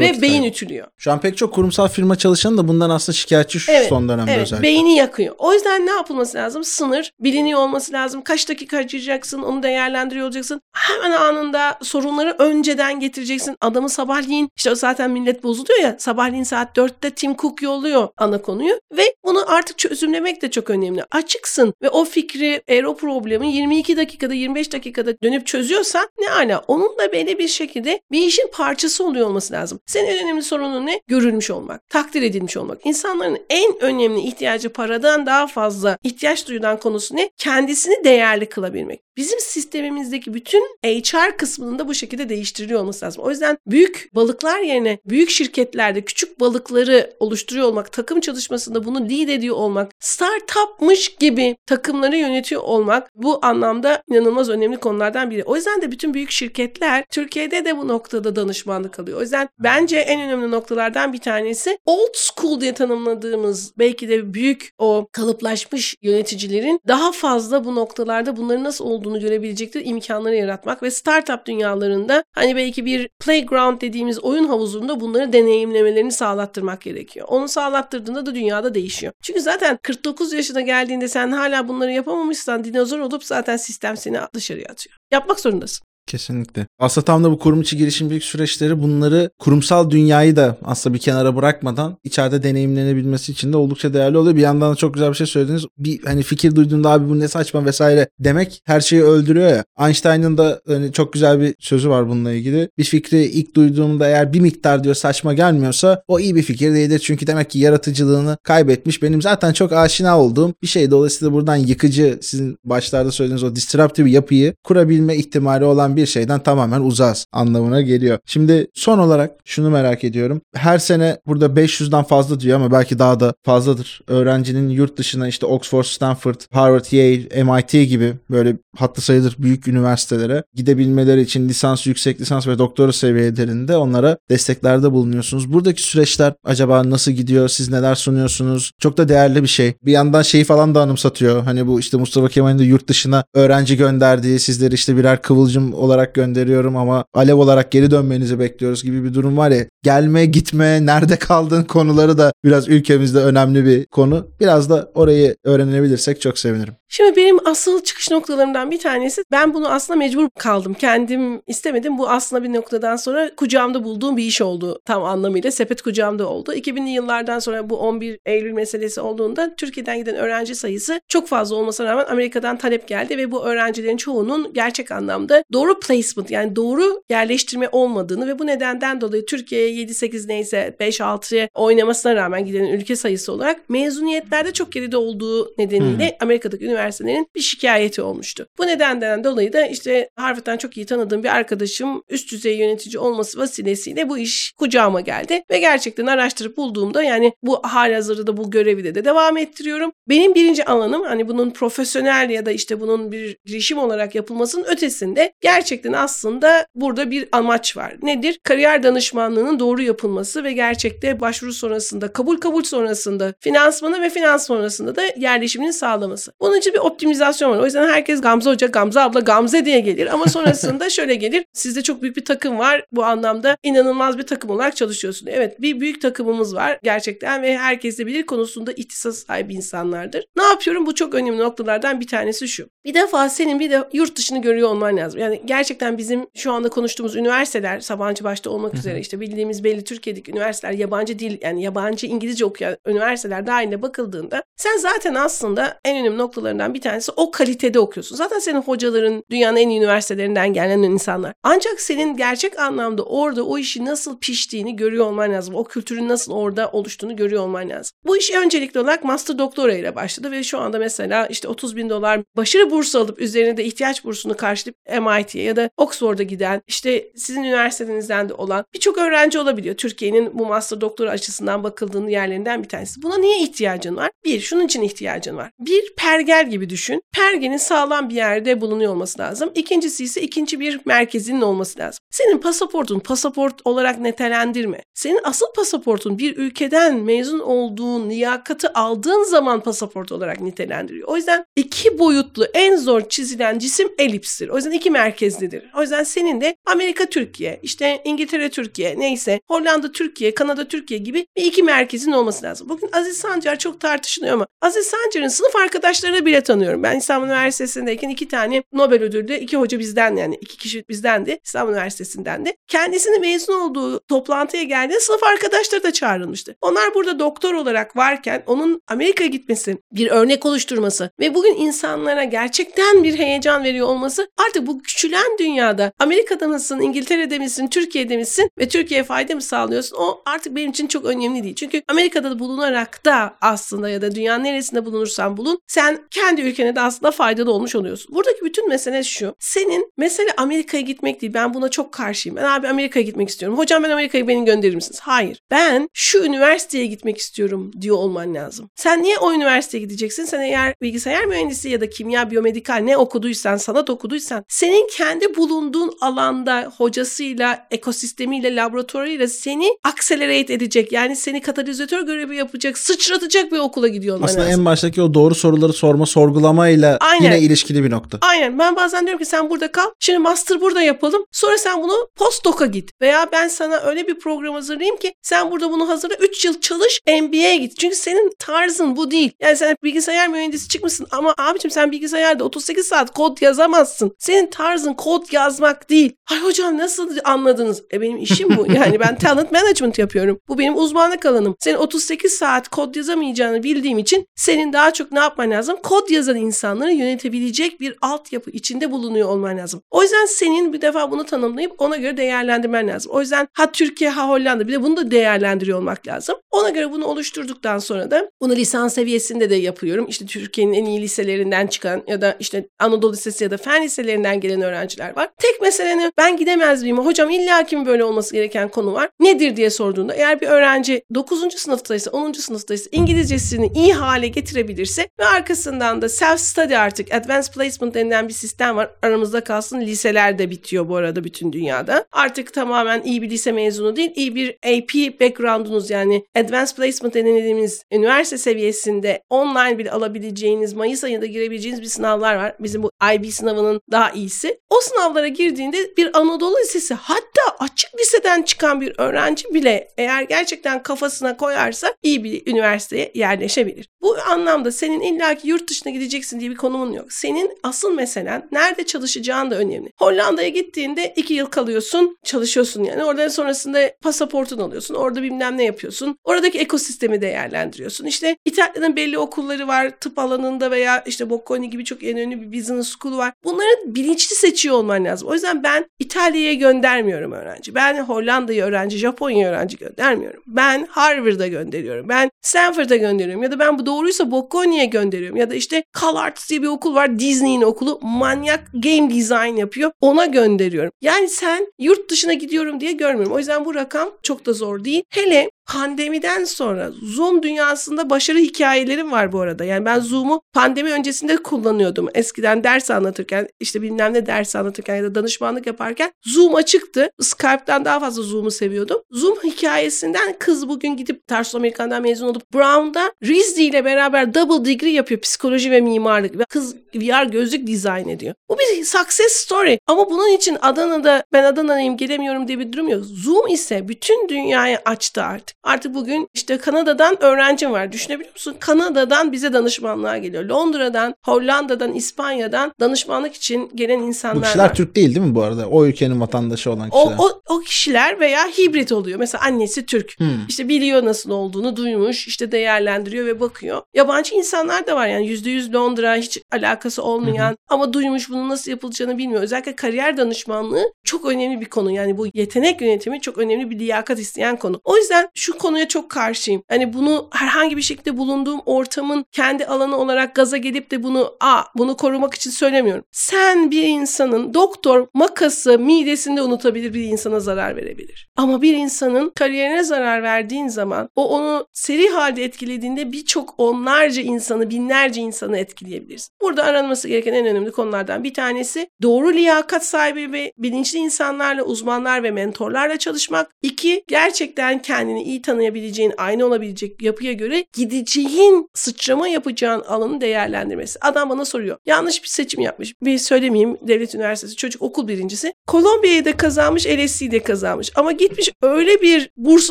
ve beyin büyütülüyor. Şu an pek çok kurumsal firma çalışanı da bundan aslında şikayetçi şu son dönemde özellikle. Evet, beyni yakıyor. O yüzden ne yapılması lazım? Sınır biliniyor olması lazım. Kaç dakika harcayacaksın, onu değerlendiriyor olacaksın. Hemen anında sorunları önceden getireceksin. Adamı sabahleyin, işte zaten millet bozuluyor ya, sabahleyin saat 4'te Tim Cook yolluyor ana konuyu ve bunu artık çözümlemek de çok önemli. Açıksın ve o fikri, eğer o problemi 22 dakikada, 25 dakikada dönüp çözüyorsan ne ala. Onun da belli bir şekilde bir işin parçası oluyor olması lazım. Senin en önemli sorunun ne? Görülmüş olmak, takdir edilmiş olmak. İnsanların en önemli ihtiyacı, paradan daha fazla ihtiyaç duyulan konusu ne? Kendisini değerli kılabilmek. Bizim sistemimizdeki bütün HR kısmının da bu şekilde değiştiriliyor olması lazım. O yüzden büyük balıklar yerine büyük şirketlerde küçük balıkları oluşturuyor olmak, takım çalışmasında bunu lead ediyor olmak, startupmış gibi takımları yönetiyor olmak bu anlamda inanılmaz önemli konulardan biri. O yüzden de bütün büyük şirketler Türkiye'de de bu noktada danışmanlık alıyor. O yüzden bence en önemli noktalardan bir tanesi old school diye tanımladığımız belki de büyük o kalıplaşmış yöneticilerin daha fazla bu noktalarda bunların nasıl olduğunu görebilecekleri imkanları yaratmak ve startup dünyalarında hani belki bir playground dediğimiz oyun havuzunda bunları deneyimlemelerini sağlattırmak gerekiyor. Onu sağlattırdığında da dünyada değişiyor. Çünkü zaten 49 yaşına geldiğinde sen hala bunları yapamamışsan dinozor olup zaten sistem seni dışarıya atıyor. Yapmak zorundasın. Kesinlikle. Aslında tam da bu kurum içi girişimcilik süreçleri bunları, kurumsal dünyayı da aslında bir kenara bırakmadan içeride deneyimlenebilmesi için de oldukça değerli oluyor. Bir yandan da çok güzel bir şey söylediniz. Bir hani fikir duyduğunda abi bu ne saçma vesaire demek her şeyi öldürüyor ya. Einstein'ın da hani çok güzel bir sözü var bununla ilgili. Bir fikri ilk duyduğumda eğer bir miktar diyor saçma gelmiyorsa o iyi bir fikir değildir. Çünkü demek ki yaratıcılığını kaybetmiş. Benim zaten çok aşina olduğum bir şey. Dolayısıyla buradan yıkıcı, sizin başlarda söylediğiniz o disruptive yapıyı kurabilme ihtimali olan bir şeyden tamamen uzağız anlamına geliyor. Şimdi son olarak şunu merak ediyorum. Her sene burada 500'den fazla diyor ama belki daha da fazladır. Öğrencinin yurt dışına işte Oxford, Stanford, Harvard, Yale, MIT gibi böyle hatlı sayılır büyük üniversitelere gidebilmeleri için lisans, yüksek lisans ve doktora seviyelerinde onlara desteklerde bulunuyorsunuz. Buradaki süreçler acaba nasıl gidiyor? Siz neler sunuyorsunuz? Çok da değerli bir şey. Bir yandan şeyi falan da anımsatıyor. Hani bu işte Mustafa Kemal'in de yurt dışına öğrenci gönderdiği, sizleri işte birer kıvılcım olarak gönderiyorum ama alev olarak geri dönmenizi bekliyoruz gibi bir durum var ya. Gelme, gitme, nerede kaldın konuları da biraz ülkemizde önemli bir konu. Biraz da orayı öğrenebilirsek çok sevinirim. Şimdi benim asıl çıkış noktalarımdan bir tanesi, ben bunu aslında mecbur kaldım. Kendim istemedim. Bu aslında bir noktadan sonra kucağımda bulduğum bir iş oldu tam anlamıyla. Sepet kucağımda oldu. 2000'li yıllardan sonra bu 11 Eylül meselesi olduğunda Türkiye'den giden öğrenci sayısı çok fazla olmasına rağmen Amerika'dan talep geldi ve bu öğrencilerin çoğunun gerçek anlamda doğru placement, yani doğru yerleştirme olmadığını ve bu nedenden dolayı Türkiye'ye 7-8 neyse 5-6'ya oynamasına rağmen giden ülke sayısı olarak mezuniyetlerde çok geride olduğu nedeniyle Amerika'daki üniversitelerin bir şikayeti olmuştu. Bu nedenden dolayı da işte Harvard'dan çok iyi tanıdığım bir arkadaşım üst düzey yönetici olması vesilesiyle bu iş kucağıma geldi ve gerçekten araştırıp bulduğumda, yani bu halihazırda bu görevi de devam ettiriyorum. Benim birinci alanım, hani bunun profesyonel ya da işte bunun bir girişim olarak yapılmasının ötesinde gerçekten aslında burada bir amaç var. Nedir? Kariyer danışmanlığının doğru yapılması ve gerçekte başvuru sonrasında, kabul sonrasında, finansmanı ve finans sonrasında da yerleşimini sağlaması. Bunun için bir optimizasyon var. O yüzden herkes Gamze Hoca, Gamze Abla, Gamze diye gelir ama sonrasında şöyle gelir. Sizde çok büyük bir takım var. Bu anlamda inanılmaz bir takım olarak çalışıyorsun. Evet, bir büyük takımımız var gerçekten ve herkes de bilir konusunda ihtisas sahibi insanlardır. Ne yapıyorum? Bu çok önemli noktalardan bir tanesi şu. Bir defa senin bir de yurt dışını görüyor olman lazım. Yani gerçekten bizim şu anda konuştuğumuz üniversiteler, Sabancı başta olmak üzere işte bildiğimiz belli Türkiye'deki üniversiteler, yabancı dil, yani yabancı İngilizce okuyan üniversiteler dahiline bakıldığında sen zaten aslında en önemli noktalarından bir tanesi o kalitede okuyorsun. Zaten senin hocaların dünyanın en iyi üniversitelerinden gelen insanlar. Ancak senin gerçek anlamda orada o işi nasıl piştiğini görüyor olman lazım. O kültürün nasıl orada oluştuğunu görüyor olman lazım. Bu iş öncelikli olarak master doktora ile başladı ve şu anda mesela işte $30,000 başarı bursu alıp üzerine de ihtiyaç bursunu karşılayıp MIT'ye ya da Oxford'a giden, işte sizin üniversitenizden de olan birçok öğrenci olabiliyor. Türkiye'nin bu master doktora açısından bakıldığını yerlerinden bir tanesi. Buna niye ihtiyacın var? Bir, şunun için ihtiyacın var. Bir, pergel gibi düşün. Pergenin sağlam bir yerde bulunuyor olması lazım. İkincisi ise ikinci bir merkezinin olması lazım. Senin pasaportun pasaport olarak nitelendirme. Senin asıl pasaportun bir ülkeden mezun olduğun liyakati aldığın zaman pasaport olarak nitelendiriyor. O yüzden iki boyutlu en zor çizilen cisim elipstir. O yüzden iki merkez merkezlidir. O yüzden senin de Amerika-Türkiye, işte İngiltere-Türkiye, neyse Hollanda-Türkiye, Kanada-Türkiye gibi bir iki merkezin olması lazım. Bugün Aziz Sancar çok tartışılıyor ama Aziz Sancar'ın sınıf arkadaşlarını bile tanıyorum. Ben İstanbul Üniversitesi'ndeyken 2 tane Nobel ödüllü 2 hoca bizden, yani 2 kişi bizdendi, İstanbul Üniversitesi'nden de. Kendisini mezun olduğu toplantıya geldiğinde sınıf arkadaşları da çağrılmıştı. Onlar burada doktor olarak varken onun Amerika'ya gitmesi, bir örnek oluşturması ve bugün insanlara gerçekten bir heyecan veriyor olması, artık bu küçülen dünyada Amerika'da mısın, İngiltere'de misin, Türkiye'de misin ve Türkiye'ye fayda mı sağlıyorsun, o artık benim için çok önemli değil. Çünkü Amerika'da bulunarak da aslında ya da dünyanın neresinde bulunursan bulun, sen kendi ülkene de aslında faydalı olmuş oluyorsun. Buradaki bütün mesele şu, senin mesele Amerika'ya gitmek değil. Ben buna çok karşıyım. Ben abi Amerika'ya gitmek istiyorum. Hocam ben Amerika'ya, beni gönderir misiniz? Hayır. Ben şu üniversiteye gitmek istiyorum diyor olman lazım. Sen niye o üniversiteye gideceksin? Sen eğer bilgisayar mühendisliği ya da kimya, biyomedikal ne okuduysan, sanat okuduysan, senin kendi bulunduğun alanda hocasıyla, ekosistemiyle, laboratuvarıyla seni accelerate edecek, yani seni katalizatör görevi yapacak, sıçratacak bir okula gidiyor olman aslında lazım. En baştaki o doğru soruları sorma, sorgulamayla yine ilişkili bir nokta. Aynen. Ben bazen diyorum ki sen burada kal. Şimdi master burada yapalım. Sonra sen bunu postdoc'a git. Veya ben sana öyle bir program hazırlayayım ki sen burada bunu hazırla. 3 yıl çalış, MBA'ye git. Çünkü senin tarzın bu değil. Yani sen bilgisayar mühendisi çıkmışsın ama abicim sen bilgisayarda 38 saat kod yazamazsın. Senin tarzın kod yazmak değil. Ay hocam nasıl anladınız? Benim işim bu. Yani ben talent management yapıyorum. Bu benim uzmanlık alanım. Senin 38 saat kod yazamayacağını bildiğim için senin daha çok ne yapman lazım? Kod yazan insanları yönetebilecek bir altyapı içinde bulunuyor olman lazım. O yüzden senin bir defa bunu tanımlayıp ona göre değerlendirmen lazım. O yüzden ha Türkiye ha Hollanda, bir de bunu da değerlendiriyor olmak lazım. Ona göre bunu oluşturduktan sonra da bunu lisans seviyesinde de yapıyorum. İşte Türkiye'nin en iyi liselerinden çıkan ya da işte Anadolu Lisesi ya da Fen liselerinden gelen öğrenciler var. Tek meselenin ben gidemez miyim? Hocam illa ki mi böyle olması gereken konu var? Nedir diye sorduğunda, eğer bir öğrenci 9. sınıftaysa, 10. sınıftaysa İngilizcesini iyi hale getirebilirse ve arkasından da self-study, artık advanced placement denilen bir sistem var. Aramızda kalsın, liseler de bitiyor bu arada bütün dünyada. Artık tamamen iyi bir lise mezunu değil, iyi bir AP background'unuz, yani advanced placement denildiğimiz üniversite seviyesinde online bile alabileceğiniz, Mayıs ayında girebileceğiniz bir sınavlar var. Bizim bu IB sınavının daha iyisi. O sınavlara girdiğinde bir Anadolu Lisesi, hatta açık liseden çıkan bir öğrenci bile eğer gerçekten kafasına koyarsa iyi bir üniversiteye yerleşebilir. Bu anlamda senin illaki yurt dışına gideceksin diye bir konumun yok. Senin asıl meselen nerede çalışacağın da önemli. Hollanda'ya gittiğinde 2 yıl kalıyorsun, çalışıyorsun yani. Oradan sonrasında pasaportunu alıyorsun. Orada bilmem ne yapıyorsun. Oradaki ekosistemi değerlendiriyorsun. İşte İtalya'nın belli okulları var tıp alanında veya işte Bocconi gibi çok en önemli bir business school var. Bunları bilinçli seçiyor olman lazım. O yüzden ben İtalya'ya göndermiyorum öğrenci. Ben Hollanda'ya öğrenci, Japonya'ya öğrenci göndermiyorum. Ben Harvard'a gönderiyorum. Ben Stanford'a gönderiyorum. Ya da ben bu doğruysa Bocconi'ye gönderiyorum. Ya da işte CalArts diye bir okul var. Disney'in okulu. Manyak game design yapıyor. Ona gönderiyorum. Yani sen yurt dışına gidiyorum diye görmüyorum. O yüzden bu rakam çok da zor değil. Hele pandemiden sonra Zoom dünyasında başarı hikayelerim var bu arada. Yani ben Zoom'u pandemi öncesinde kullanıyordum. Eskiden ders anlatırken, işte bilmem ne ders anlatırken ya da danışmanlık yaparken Zoom açıktı. Skype'dan daha fazla Zoom'u seviyordum. Zoom hikayesinden kız bugün gidip Tarsus Amerikan'dan mezun olup Brown'da Rizzi ile beraber double degree yapıyor, psikoloji ve mimarlık. Ve kız VR gözlük dizayn ediyor. Bu bir success story. Ama bunun için Adana'da ben Adana'yım gelemiyorum diye bir durum yok. Zoom ise bütün dünyayı açtı artık. Artık bugün işte Kanada'dan öğrencim var. Düşünebiliyor musun? Kanada'dan bize danışmanlığa geliyor. Londra'dan, Hollanda'dan, İspanya'dan danışmanlık için gelen insanlar var. Bu kişiler var. Türk değil mi bu arada? O ülkenin vatandaşı olan kişiler. O kişiler veya hibrit oluyor. Mesela annesi Türk. İşte biliyor nasıl olduğunu, duymuş. İşte değerlendiriyor ve bakıyor. Yabancı insanlar da var. Yani %100 Londra hiç alakası olmayan ama duymuş, bunun nasıl yapılacağını bilmiyor. Özellikle kariyer danışmanlığı çok önemli bir konu. Yani bu yetenek yönetimi çok önemli bir liyakat isteyen konu. O yüzden şu konuya çok karşıyım. Hani bunu herhangi bir şekilde bulunduğum ortamın kendi alanı olarak gaza gelip de bunu korumak için söylemiyorum. Sen bir insanın doktor makası midesinde unutabilir, bir insana zarar verebilir. Ama bir insanın kariyerine zarar verdiğin zaman onu seri halde etkilediğinde birçok onlarca insanı, binlerce insanı etkileyebilirsin. Burada aranması gereken en önemli konulardan bir tanesi doğru liyakat sahibi ve bilinçli insanlarla, uzmanlar ve mentorlarla çalışmak. 2. Gerçekten kendini iyi iyi tanıyabileceğin, aynı olabilecek yapıya göre gideceğin, sıçrama yapacağın alanı değerlendirmesi. Adam bana soruyor. Yanlış bir seçim yapmış. Bir söylemeyeyim. Devlet Üniversitesi çocuk okul birincisi. Kolombiya'yı da kazanmış, LSE'yi de kazanmış. Ama gitmiş öyle bir burs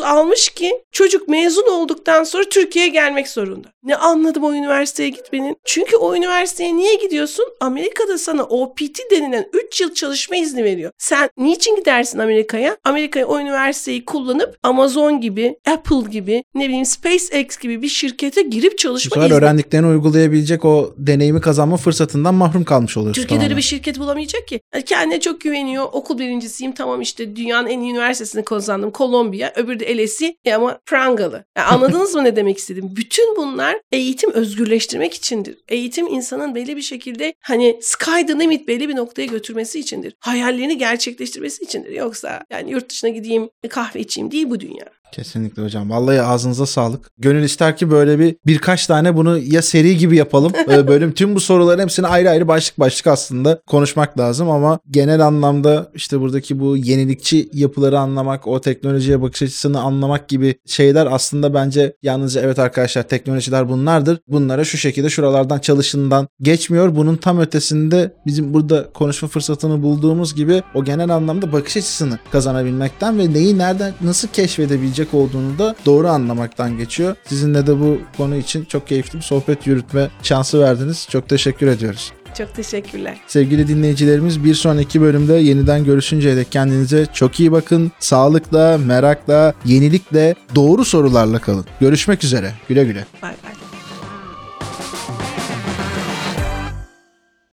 almış ki çocuk mezun olduktan sonra Türkiye'ye gelmek zorunda. Ne anladım o üniversiteye gitmenin? Çünkü o üniversiteye niye gidiyorsun? Amerika'da sana OPT denilen 3 yıl çalışma izni veriyor. Sen niçin gidersin Amerika'ya? Amerika'ya o üniversiteyi kullanıp Amazon gibi, Apple gibi, ne bileyim SpaceX gibi bir şirkete girip çalışma izni. Öğrendiklerini uygulayabilecek o deneyimi kazanma fırsatından mahrum kalmış oluyorsun. Türkiye'de öyle bir şirket bulamayacak ki. Yani kendine çok güveniyor. Okul birincisiyim. Tamam işte dünyanın en iyi üniversitesini kazandım. Kolombiya. Öbürü de LSE ama prangalı. Yani anladınız mı ne demek istedim? Bütün bunlar eğitim özgürleştirmek içindir. Eğitim insanın belli bir şekilde hani sky the limit belli bir noktaya götürmesi içindir. Hayallerini gerçekleştirmesi içindir. Yoksa yani yurt dışına gideyim kahve içeyim değil bu dünya. Kesinlikle hocam. Vallahi ağzınıza sağlık. Gönül ister ki böyle birkaç tane bunu ya seri gibi yapalım. Bölüm tüm bu soruların hepsini ayrı ayrı başlık başlık aslında konuşmak lazım ama genel anlamda işte buradaki bu yenilikçi yapıları anlamak, o teknolojiye bakış açısını anlamak gibi şeyler aslında bence yalnızca evet arkadaşlar teknolojiler bunlardır. Bunlara şu şekilde şuralardan çalışından geçmiyor. Bunun tam ötesinde bizim burada konuşma fırsatını bulduğumuz gibi o genel anlamda bakış açısını kazanabilmekten ve neyi nereden nasıl keşfedebileceğimiz olduğunu da doğru anlamaktan geçiyor. Sizinle de bu konu için çok keyifli bir sohbet yürütme şansı verdiniz. Çok teşekkür ediyoruz. Çok teşekkürler. Sevgili dinleyicilerimiz bir sonraki bölümde yeniden görüşünceye dek kendinize çok iyi bakın. Sağlıkla, merakla, yenilikle, doğru sorularla kalın. Görüşmek üzere. Güle güle. Bay bay.